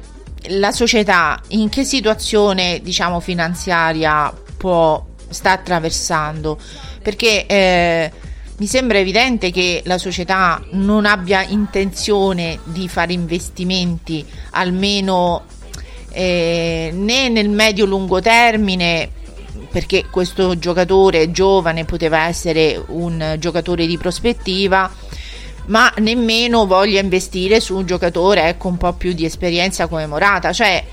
la società in che situazione, diciamo, finanziaria sta attraversando? Perché mi sembra evidente che la società non abbia intenzione di fare investimenti, almeno né nel medio-lungo termine, perché questo giocatore giovane poteva essere un giocatore di prospettiva, ma nemmeno voglia investire su un giocatore un po' più di esperienza come Morata. Cioè,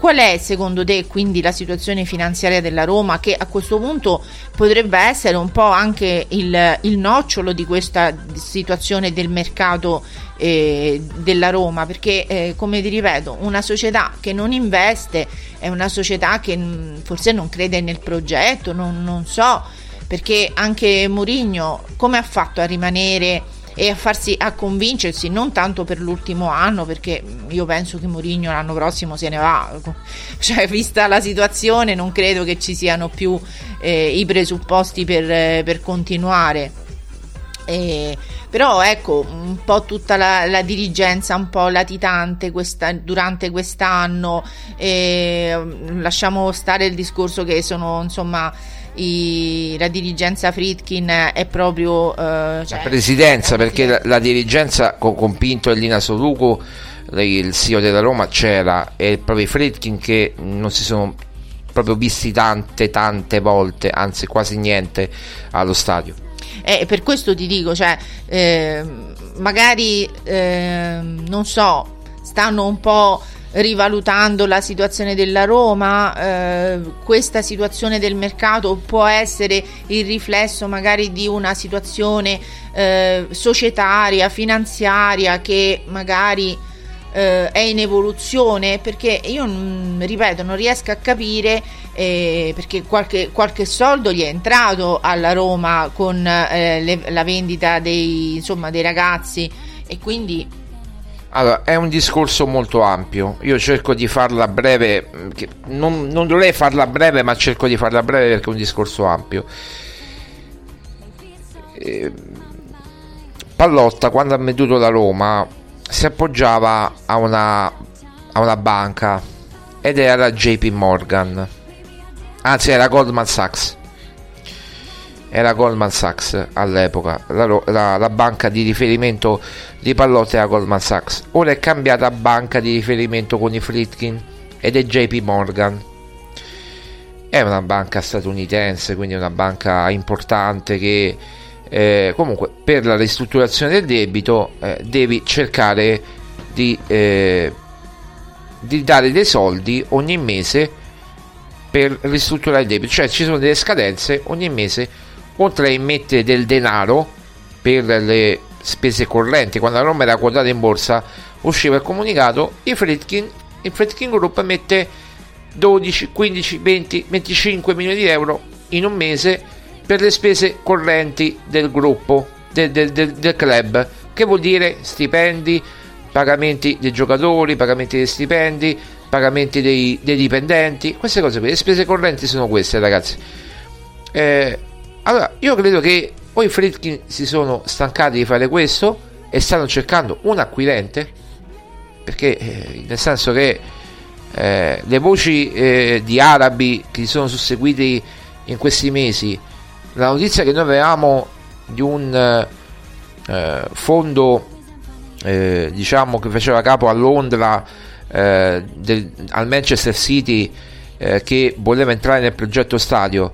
qual è secondo te quindi la situazione finanziaria della Roma, che a questo punto potrebbe essere un po' anche il nocciolo di questa situazione del mercato della Roma? Perché come ti ripeto, una società che non investe è una società che forse non crede nel progetto, non so, perché anche Mourinho come ha fatto a rimanere e a convincersi, non tanto per l'ultimo anno, perché io penso che Mourinho l'anno prossimo se ne va, cioè vista la situazione non credo che ci siano più i presupposti per continuare, però ecco un po' tutta la dirigenza un po' latitante durante quest'anno, lasciamo stare il discorso che sono, insomma, la dirigenza Friedkin è proprio la presidenza, perché la dirigenza con Pinto e Lina Soluco, il CEO della Roma, c'era, e proprio i Friedkin che non si sono proprio visti tante volte, anzi quasi niente allo stadio. Per questo ti dico, cioè magari non so, stanno un po' rivalutando la situazione della Roma, questa situazione del mercato può essere il riflesso magari di una situazione societaria, finanziaria, che magari è in evoluzione, perché io ripeto non riesco a capire, perché qualche soldo gli è entrato alla Roma con la vendita dei ragazzi, e quindi... Allora, è un discorso molto ampio, io cerco di farla breve, non dovrei farla breve, ma cerco di farla breve perché è un discorso ampio. Pallotta, quando ha venduto la Roma, si appoggiava a una banca, ed era JP Morgan, anzi era Goldman Sachs. Era Goldman Sachs all'epoca, la banca di riferimento di Pallotta era Goldman Sachs. Ora è cambiata banca di riferimento con i Friedkin ed è JP Morgan. È una banca statunitense, quindi è una banca importante che Comunque per la ristrutturazione del debito devi cercare di dare dei soldi ogni mese per ristrutturare il debito, cioè ci sono delle scadenze ogni mese, oltre a immettere del denaro per le spese correnti. Quando la Roma era quotata in borsa usciva il comunicato, il Friedkin Group mette 12, 15, 20, 25 milioni di euro in un mese per le spese correnti del gruppo, del club, che vuol dire stipendi, pagamenti dei giocatori, pagamenti dei stipendi, pagamenti dei dipendenti, queste cose qui. Le spese correnti sono queste, ragazzi. Allora io credo che o i Friedkin si sono stancati di fare questo e stanno cercando un acquirente, perché nel senso che le voci di arabi che si sono susseguiti in questi mesi, la notizia che noi avevamo di un fondo diciamo che faceva capo a Londra, al Manchester City, che voleva entrare nel progetto stadio,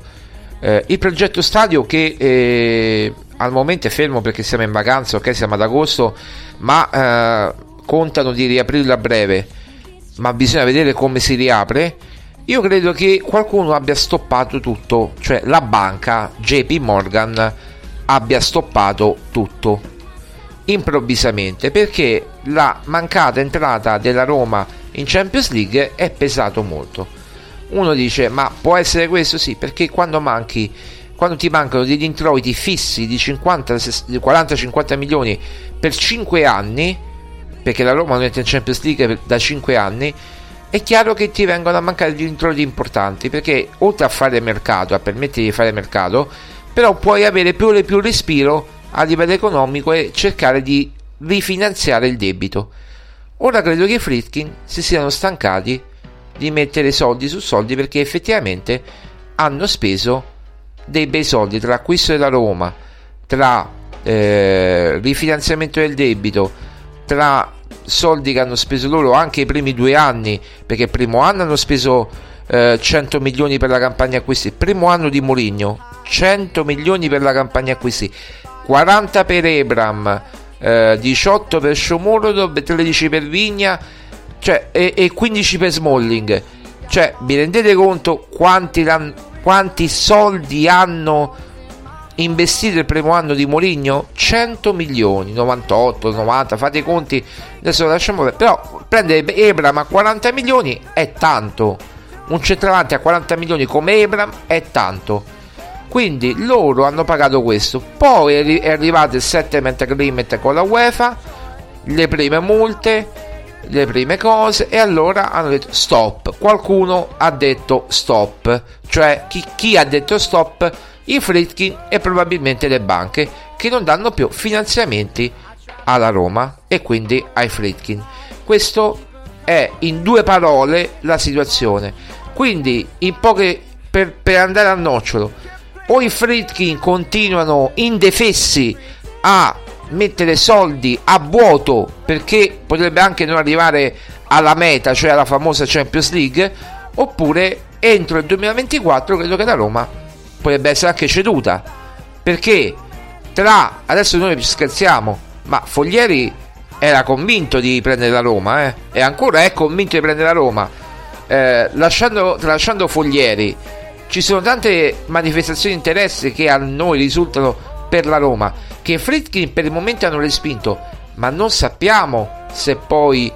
il progetto stadio che al momento è fermo perché siamo in vacanza, ok, siamo ad agosto, ma contano di riaprirlo a breve, ma bisogna vedere come si riapre. Io credo che qualcuno abbia stoppato tutto, cioè la banca JP Morgan abbia stoppato tutto improvvisamente, perché la mancata entrata della Roma in Champions League è pesato molto. Uno dice, ma può essere questo? Sì, perché quando ti mancano degli introiti fissi di 40-50 milioni per 5 anni, perché la Roma non entra in Champions League da 5 anni, è chiaro che ti vengono a mancare gli introiti importanti, perché oltre a fare mercato, a permetterti di fare mercato, però puoi avere più e più respiro a livello economico e cercare di rifinanziare il debito. Ora credo che i Friedkin si siano stancati di mettere soldi su soldi, perché effettivamente hanno speso dei bei soldi tra acquisto della Roma, tra rifinanziamento del debito, tra soldi che hanno speso loro anche i primi 2 anni, perché il primo anno hanno speso 100 milioni per la campagna acquisti, il primo anno di Mourinho 100 milioni per la campagna acquisti, 40 per Abraham, 18 per Shomurodov, 13 per Vigna, cioè, e 15 per Smalling. Cioè, vi rendete conto quanti soldi hanno investito il primo anno di Mourinho? 100 milioni, 98, 90, fate i conti, adesso lo lasciamo vedere. Però prendere Abraham a 40 milioni è tanto, un centravanti a 40 milioni come Abraham è tanto, quindi loro hanno pagato questo. Poi è arrivato il settlement agreement con la UEFA, le prime multe, le prime cose, e allora hanno detto stop. Qualcuno ha detto stop, cioè chi ha detto stop? I Friedkin e probabilmente le banche, che non danno più finanziamenti alla Roma e quindi ai Friedkin. Questo è in 2 parole la situazione. Quindi in poche, per andare al nocciolo, o i Friedkin continuano indefessi a mettere soldi a vuoto, perché potrebbe anche non arrivare alla meta, cioè alla famosa Champions League, oppure entro il 2024 credo che la Roma potrebbe essere anche ceduta, perché tra adesso noi scherziamo, ma Foglieri era convinto di prendere la Roma, e ancora è convinto di prendere la Roma, tralasciando Foglieri ci sono tante manifestazioni di interesse che a noi risultano per la Roma, che i Friedkin per il momento hanno respinto, ma non sappiamo se poi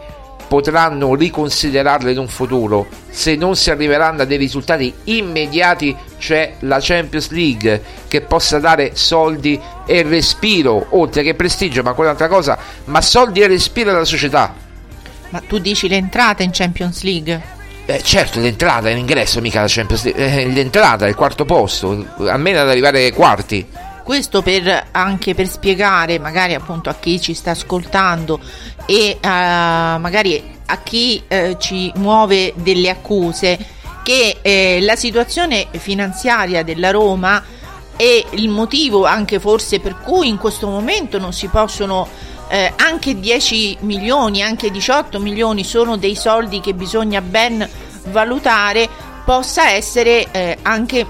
potranno riconsiderarle in un futuro, se non si arriveranno a dei risultati immediati, cioè la Champions League, che possa dare soldi e respiro, oltre che prestigio, ma quell'altra cosa, ma soldi e respiro alla società. Ma tu dici l'entrata in Champions League? Certo, l'entrata è l'ingresso, mica la Champions League, l'entrata è il quarto posto, almeno ad arrivare ai quarti. Questo anche per spiegare magari appunto a chi ci sta ascoltando e magari a chi ci muove delle accuse, che la situazione finanziaria della Roma è il motivo anche forse per cui in questo momento non si possono anche 10 milioni, anche 18 milioni sono dei soldi che bisogna ben valutare, possa essere anche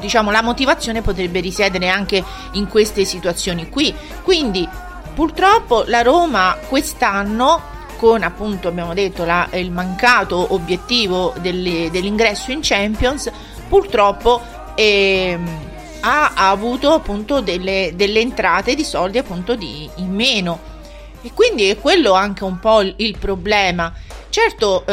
diciamo la motivazione potrebbe risiedere anche in queste situazioni qui. Quindi purtroppo la Roma quest'anno, con appunto abbiamo detto il mancato obiettivo dell'ingresso in Champions, purtroppo ha avuto appunto delle entrate di soldi appunto in meno, e quindi è quello anche un po' il problema. Certo,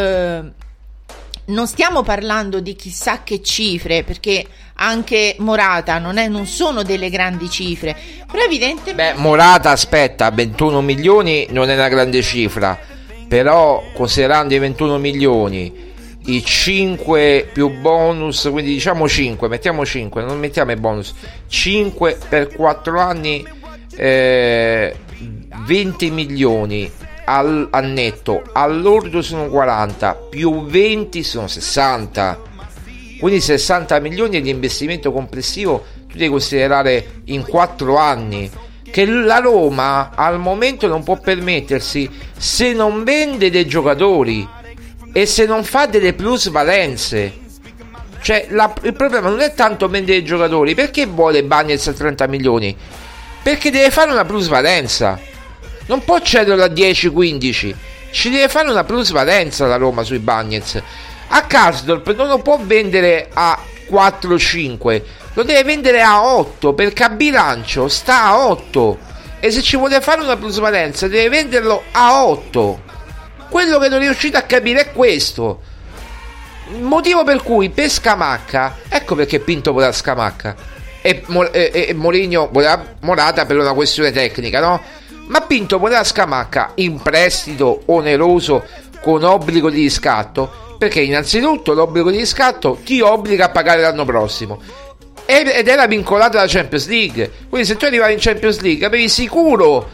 non stiamo parlando di chissà che cifre, perché anche Morata non sono delle grandi cifre, però evidentemente Morata, aspetta, 21 milioni non è una grande cifra, però considerando i 21 milioni, i 5 più bonus, quindi diciamo 5, mettiamo 5, non mettiamo i bonus, 5 per 4 anni, 20 milioni al netto, all'ordo sono 40, più 20 sono 60, quindi 60 milioni di investimento complessivo tu devi considerare in 4 anni, che la Roma al momento non può permettersi se non vende dei giocatori e se non fa delle plusvalenze. Cioè il problema non è tanto vendere i giocatori, perché vuole Ibañez a 30 milioni? Perché deve fare una plusvalenza, non può cederlo a 10-15, ci deve fare una plusvalenza la Roma sui Ibañez. A Karsdorp non lo può vendere a 4-5, lo deve vendere a 8, perché a bilancio sta a 8, e se ci vuole fare una plusvalenza deve venderlo a 8. Quello che non riuscite a capire è questo, il motivo per cui per Scamacca, ecco perché Pinto voleva Scamacca e Mourinho voleva Morata per una questione tecnica, no? Ma Pinto voleva Scamacca in prestito oneroso con obbligo di riscatto, perché innanzitutto l'obbligo di riscatto ti obbliga a pagare l'anno prossimo, ed era vincolato alla Champions League, quindi se tu arrivavi in Champions League avevi sicuro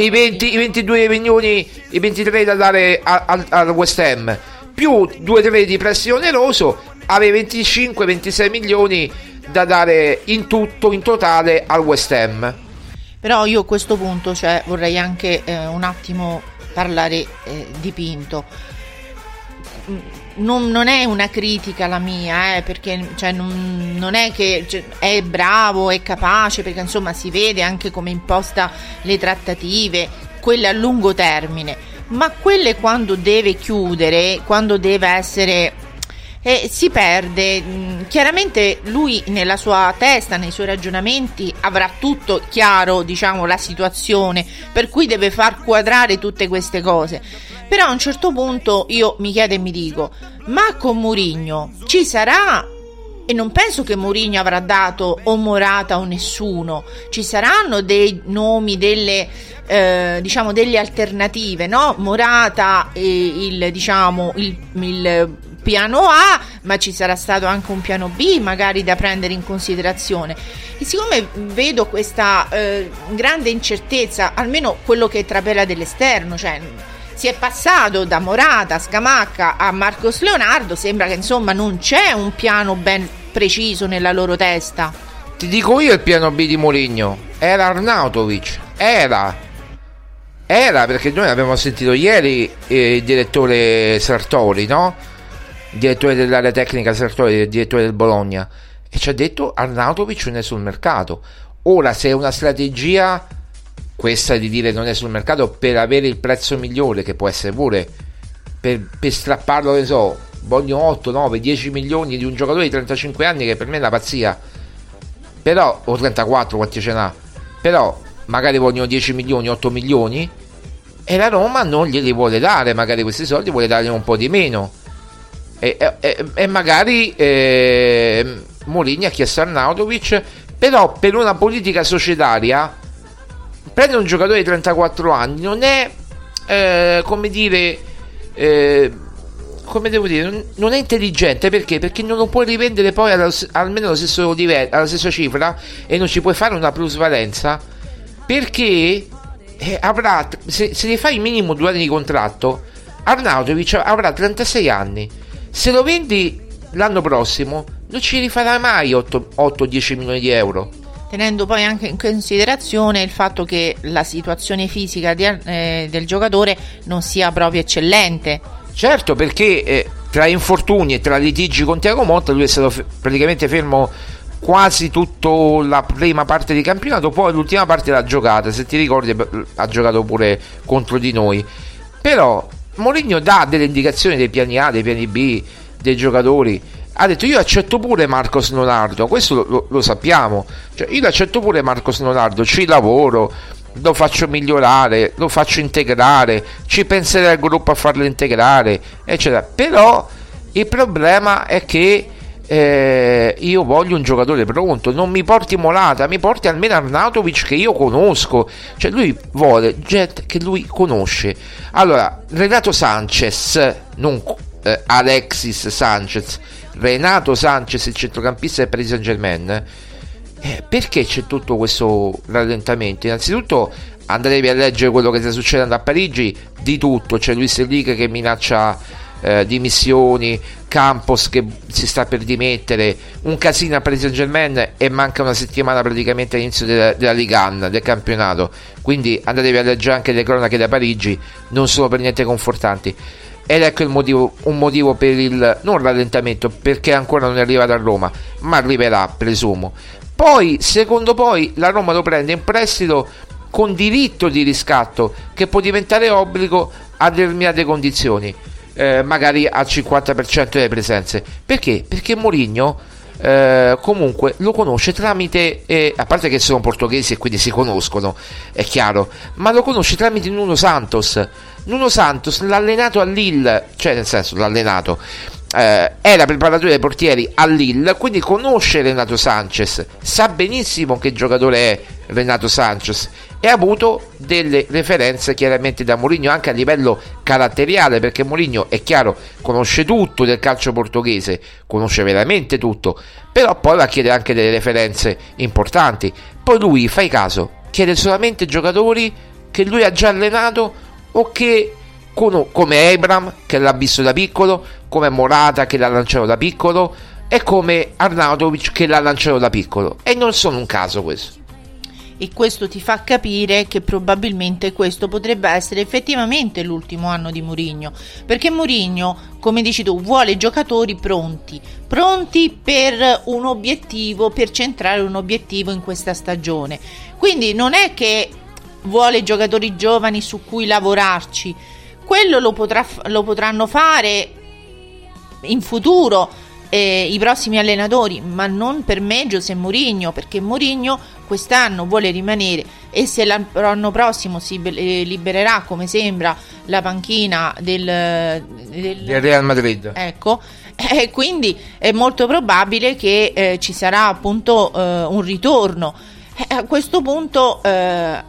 i 22 milioni, i 23 da dare al West Ham, più 2-3 di prestito oneroso, avevi 25-26 milioni da dare in totale al West Ham. Però io a questo punto vorrei anche un attimo parlare di Pinto. Non è una critica la mia, perché non è che è bravo, è capace, perché insomma si vede anche come imposta le trattative, quelle a lungo termine, ma quelle quando deve chiudere, quando deve essere... si perde chiaramente lui nella sua testa, nei suoi ragionamenti avrà tutto chiaro, diciamo, la situazione per cui deve far quadrare tutte queste cose, però a un certo punto io mi chiedo e mi dico, ma con Mourinho ci sarà, e non penso che Mourinho avrà dato o Morata o nessuno, ci saranno dei nomi, diciamo delle alternative, no? Morata e il piano A, ma ci sarà stato anche un piano B magari da prendere in considerazione, e siccome vedo questa grande incertezza, almeno quello che trapela dell'esterno, si è passato da Morata a Scamacca a Marcos Leonardo, sembra che insomma non c'è un piano ben preciso nella loro testa. Ti dico io il piano B di Mourinho, era Arnautovic, era perché noi abbiamo sentito ieri il direttore Sartori, no? Direttore dell'area tecnica Sartori, direttore del Bologna, e ci ha detto Arnautovic non è sul mercato. Ora, se è una strategia questa di dire non è sul mercato per avere il prezzo migliore, che può essere pure per strapparlo, ne so, voglio 8, 9, 10 milioni di un giocatore di 35 anni che per me è una pazzia, però, o 34 quanti ce n'ha, però magari vogliono 10 milioni, 8 milioni, e la Roma non glieli vuole dare, magari questi soldi vuole dargli un po' di meno. E magari Mourinho ha chiesto Arnautovic, però per una politica societaria prendere un giocatore di 34 anni non è non è intelligente, perché non lo puoi rivendere poi almeno alla stessa cifra, e non ci puoi fare una plusvalenza, perché avrà, se ne fai minimo 2 anni di contratto, Arnautovic avrà 36 anni. Se lo vendi l'anno prossimo non ci rifarai mai 8-10 milioni di euro, tenendo poi anche in considerazione il fatto che la situazione fisica del giocatore non sia proprio eccellente. Certo, perché tra infortuni e tra litigi con Thiago Motta lui è stato praticamente fermo quasi tutta la prima parte di campionato, poi l'ultima parte l'ha giocata, se ti ricordi ha giocato pure contro di noi. Però Mourinho dà delle indicazioni dei piani A, dei piani B, dei giocatori. Ha detto io accetto pure Marcos Leonardo, questo lo sappiamo, cioè, io accetto pure Marcos Leonardo, ci lavoro, lo faccio migliorare, lo faccio integrare, ci penserei al gruppo a farlo integrare eccetera. Però il problema è che io voglio un giocatore pronto, non mi porti Morata, mi porti almeno Arnautovic che io conosco, cioè lui vuole gente che lui conosce. Allora Renato Sanchez, non Alexis Sanchez, Renato Sanchez, il centrocampista del Paris Saint Germain. Perché c'è tutto questo rallentamento? Innanzitutto andrei a leggere quello che sta succedendo a Parigi, di tutto, c'è Luis Enrique che minaccia dimissioni, Campos che si sta per dimettere, un casino a Paris Saint Germain e manca una settimana praticamente all'inizio della Ligue 1 del campionato, quindi andatevi a leggere anche le cronache da Parigi, non sono per niente confortanti. Ed ecco il motivo, un motivo per il non rallentamento, perché ancora non è arrivato a Roma, ma arriverà presumo. Poi secondo poi la Roma lo prende in prestito con diritto di riscatto che può diventare obbligo a determinate condizioni, magari al 50% delle presenze. Perché? Perché Mourinho comunque lo conosce tramite, a parte che sono portoghesi e quindi si conoscono, è chiaro, ma lo conosce tramite Nuno Santos. Nuno Santos l'ha allenato a Lille, cioè nel senso l'ha allenato, era preparatore dei portieri a Lille, quindi conosce Renato Sanchez, sa benissimo che giocatore è Renato Sanchez e ha avuto delle referenze chiaramente da Mourinho anche a livello caratteriale, perché Mourinho è chiaro conosce tutto del calcio portoghese, conosce veramente tutto, però poi la chiede anche delle referenze importanti. Poi lui, fai caso, chiede solamente giocatori che lui ha già allenato o che come Abraham che l'ha visto da piccolo, come Morata che l'ha lanciato da piccolo e come Arnautovic che l'ha lanciato da piccolo, e non sono un caso questo. E questo ti fa capire che probabilmente questo potrebbe essere effettivamente l'ultimo anno di Mourinho, perché Mourinho, come dici tu, vuole giocatori pronti per un obiettivo, per centrare un obiettivo in questa stagione. Quindi non è che vuole giocatori giovani su cui lavorarci, quello lo potranno fare in futuro i prossimi allenatori, ma non per me José Mourinho, perché Mourinho quest'anno vuole rimanere, e se l'anno prossimo si libererà, come sembra, la panchina del Real Madrid, ecco, quindi è molto probabile che ci sarà appunto un ritorno. A questo punto la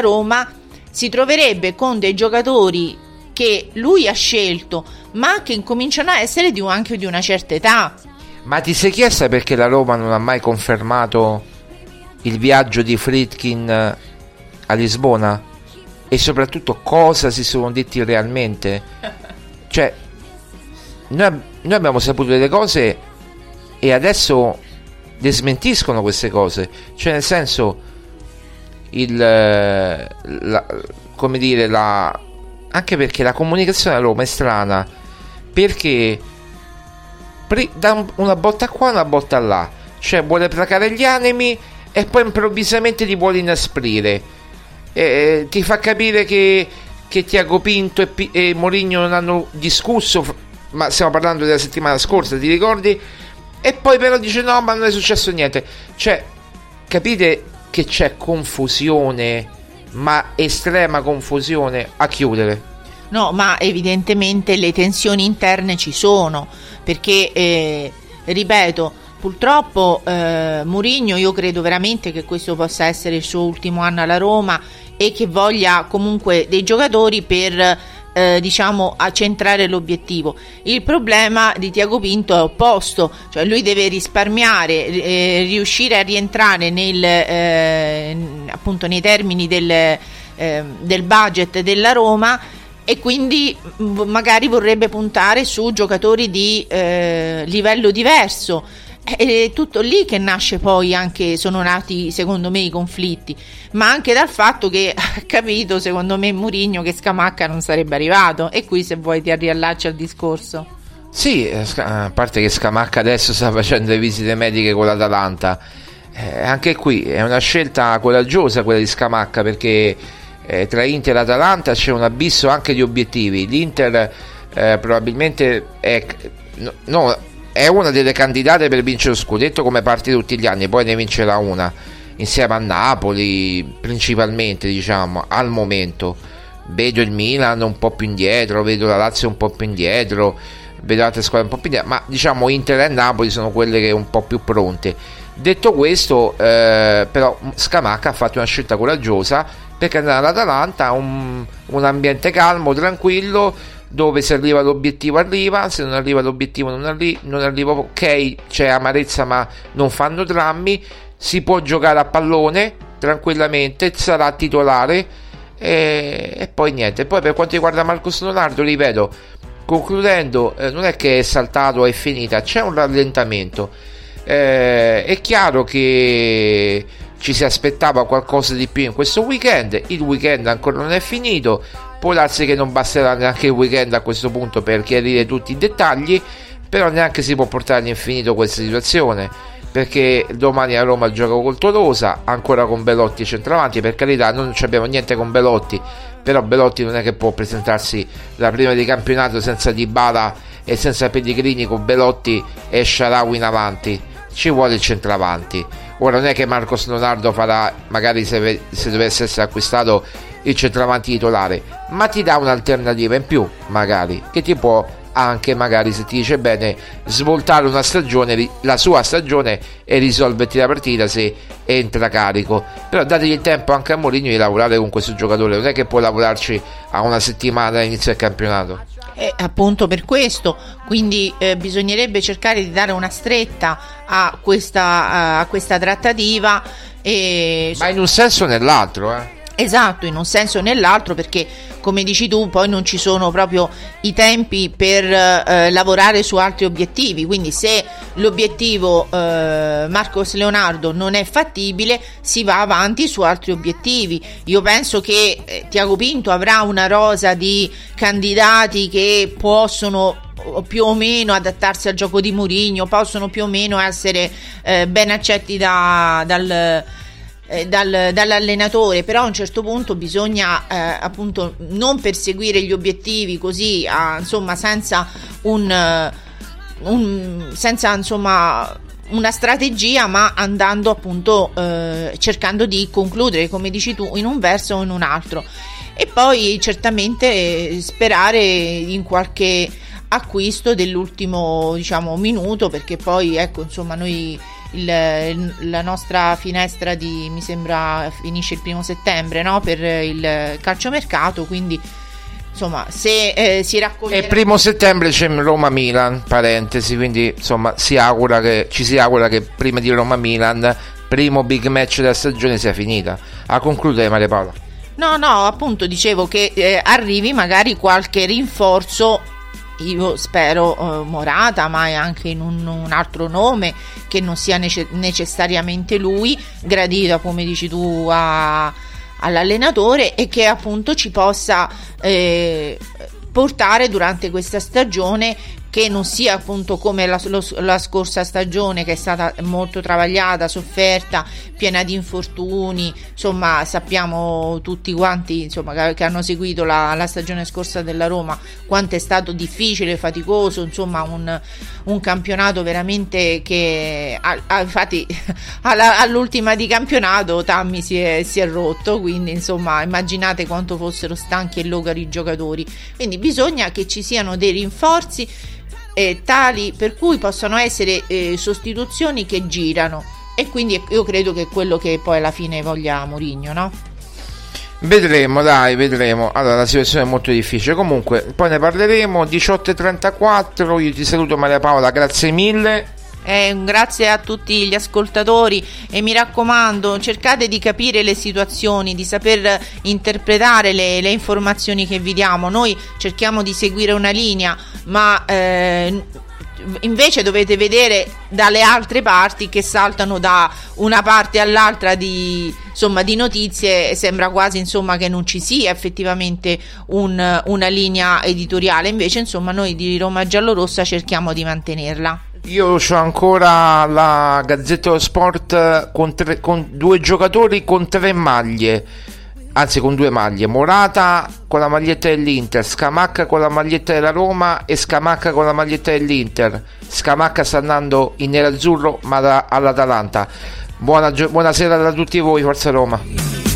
Roma si troverebbe con dei giocatori che lui ha scelto, ma che incominciano a essere anche di una certa età. Ma ti sei chiesta perché la Roma non ha mai confermato il viaggio di Friedkin a Lisbona? E soprattutto cosa si sono detti realmente? Cioè, noi abbiamo saputo delle cose e adesso le smentiscono queste cose. Cioè, nel senso, anche perché la comunicazione a Roma è strana, perché dà una botta qua, una botta là, cioè vuole placare gli animi e poi improvvisamente li vuole inasprire, ti fa capire che Tiago Pinto e Mourinho non hanno discusso, ma stiamo parlando della settimana scorsa, ti ricordi? E poi però dice no, ma non è successo niente, cioè capite che c'è confusione, ma estrema confusione a chiudere. No, ma evidentemente le tensioni interne ci sono, perché ripeto, purtroppo Mourinho, io credo veramente che questo possa essere il suo ultimo anno alla Roma e che voglia comunque dei giocatori per diciamo a centrare l'obiettivo. Il problema di Tiago Pinto è opposto, cioè lui deve risparmiare, riuscire a rientrare appunto nei termini del budget della Roma, e quindi magari vorrebbe puntare su giocatori di livello diverso. È tutto lì che nasce poi anche, sono nati secondo me i conflitti, ma anche dal fatto che ha capito secondo me Mourinho che Scamacca non sarebbe arrivato, e qui se vuoi ti riallaccio al discorso. Sì, a parte che Scamacca adesso sta facendo le visite mediche con l'Atalanta, anche qui è una scelta coraggiosa quella di Scamacca, perché tra Inter e Atalanta c'è un abisso anche di obiettivi. L'Inter probabilmente è una delle candidate per vincere lo scudetto come parte tutti gli anni, poi ne vincerà una insieme a Napoli principalmente, diciamo, al momento. Vedo il Milan un po' più indietro, vedo la Lazio un po' più indietro, vedo altre squadre un po' più indietro, ma diciamo Inter e Napoli sono quelle che un po' più pronte. Detto questo, però Scamacca ha fatto una scelta coraggiosa, perché andare all'Atalanta un ambiente calmo, tranquillo, dove se arriva l'obiettivo arriva, se non arriva l'obiettivo non arriva, ok, c'è amarezza ma non fanno drammi, si può giocare a pallone tranquillamente, sarà titolare e poi niente. Poi per quanto riguarda Marcos Leonardo, ripeto, concludendo, non è che è saltato, è finita, c'è un rallentamento, è chiaro che ci si aspettava qualcosa di più in questo weekend, il weekend ancora non è finito, può darsi che non basterà neanche il weekend a questo punto per chiarire tutti i dettagli, però neanche si può portare all'infinito questa situazione, perché domani a Roma gioca col Tolosa, ancora con Belotti e centravanti, per carità non abbiamo niente con Belotti, però Belotti non è che può presentarsi la prima di campionato senza Dybala e senza Pellegrini, con Belotti e Shaarawy in avanti, ci vuole il centravanti. Ora non è che Marcos Leonardo farà, magari se dovesse essere acquistato, il centravanti titolare, ma ti dà un'alternativa in più, magari, che ti può anche, magari se ti dice bene, svoltare una stagione, la sua stagione, e risolverti la partita se entra carico. Però dategli il tempo anche a Mourinho di lavorare con questo giocatore, non è che può lavorarci a una settimana all'inizio del campionato. Appunto per questo, quindi bisognerebbe cercare di dare una stretta a questa trattativa e... ma in un senso o nell'altro, eh? Esatto, in un senso o nell'altro, perché come dici tu poi non ci sono proprio i tempi per lavorare su altri obiettivi, quindi se l'obiettivo Marcos Leonardo non è fattibile si va avanti su altri obiettivi. Io penso che Tiago Pinto avrà una rosa di candidati che possono più o meno adattarsi al gioco di Mourinho, possono più o meno essere ben accetti dall'allenatore, però a un certo punto bisogna appunto non perseguire gli obiettivi così, senza una strategia, ma andando appunto cercando di concludere, come dici tu, in un verso o in un altro, e poi certamente sperare in qualche acquisto dell'ultimo, diciamo, minuto, perché poi ecco, insomma, noi la nostra finestra di, mi sembra, finisce il 1 settembre, no? Per il calciomercato, quindi insomma se si raccoglierà, e 1 settembre c'è Roma-Milan, parentesi, quindi insomma ci si augura che prima di Roma-Milan, primo big match della stagione, sia finita. A concludere Maria Paola. No, appunto dicevo che arrivi magari qualche rinforzo, io spero Morata, ma è anche in un altro nome che non sia necessariamente lui, gradita come dici tu all'allenatore, e che appunto ci possa portare durante questa stagione, che non sia appunto come la scorsa stagione, che è stata molto travagliata, sofferta, piena di infortuni. Insomma, sappiamo tutti quanti, insomma, che hanno seguito la stagione scorsa della Roma, quanto è stato difficile, faticoso, insomma un campionato veramente che infatti all'ultima di campionato Tammy si è rotto, quindi insomma immaginate quanto fossero stanchi e logari i giocatori, quindi bisogna che ci siano dei rinforzi tali per cui possano essere sostituzioni che girano, e quindi io credo che è quello che poi alla fine voglia Mourinho, no? Vedremo. Allora, la situazione è molto difficile, comunque poi ne parleremo. 18:34, io ti saluto Maria Paola, grazie mille. Grazie a tutti gli ascoltatori, e mi raccomando, cercate di capire le situazioni, di saper interpretare le informazioni che vi diamo. Noi cerchiamo di seguire una linea, ma invece dovete vedere dalle altre parti che saltano da una parte all'altra di, insomma, di notizie, sembra quasi, insomma, che non ci sia effettivamente una linea editoriale, invece, insomma, noi di Roma Giallorossa cerchiamo di mantenerla. Io c'ho ancora la Gazzetta dello Sport con due giocatori con tre maglie, anzi con due maglie: Morata con la maglietta dell'Inter, Scamacca con la maglietta della Roma e Scamacca con la maglietta dell'Inter. Scamacca sta andando in nerazzurro ma all'Atalanta. Buonasera a tutti voi, Forza Roma.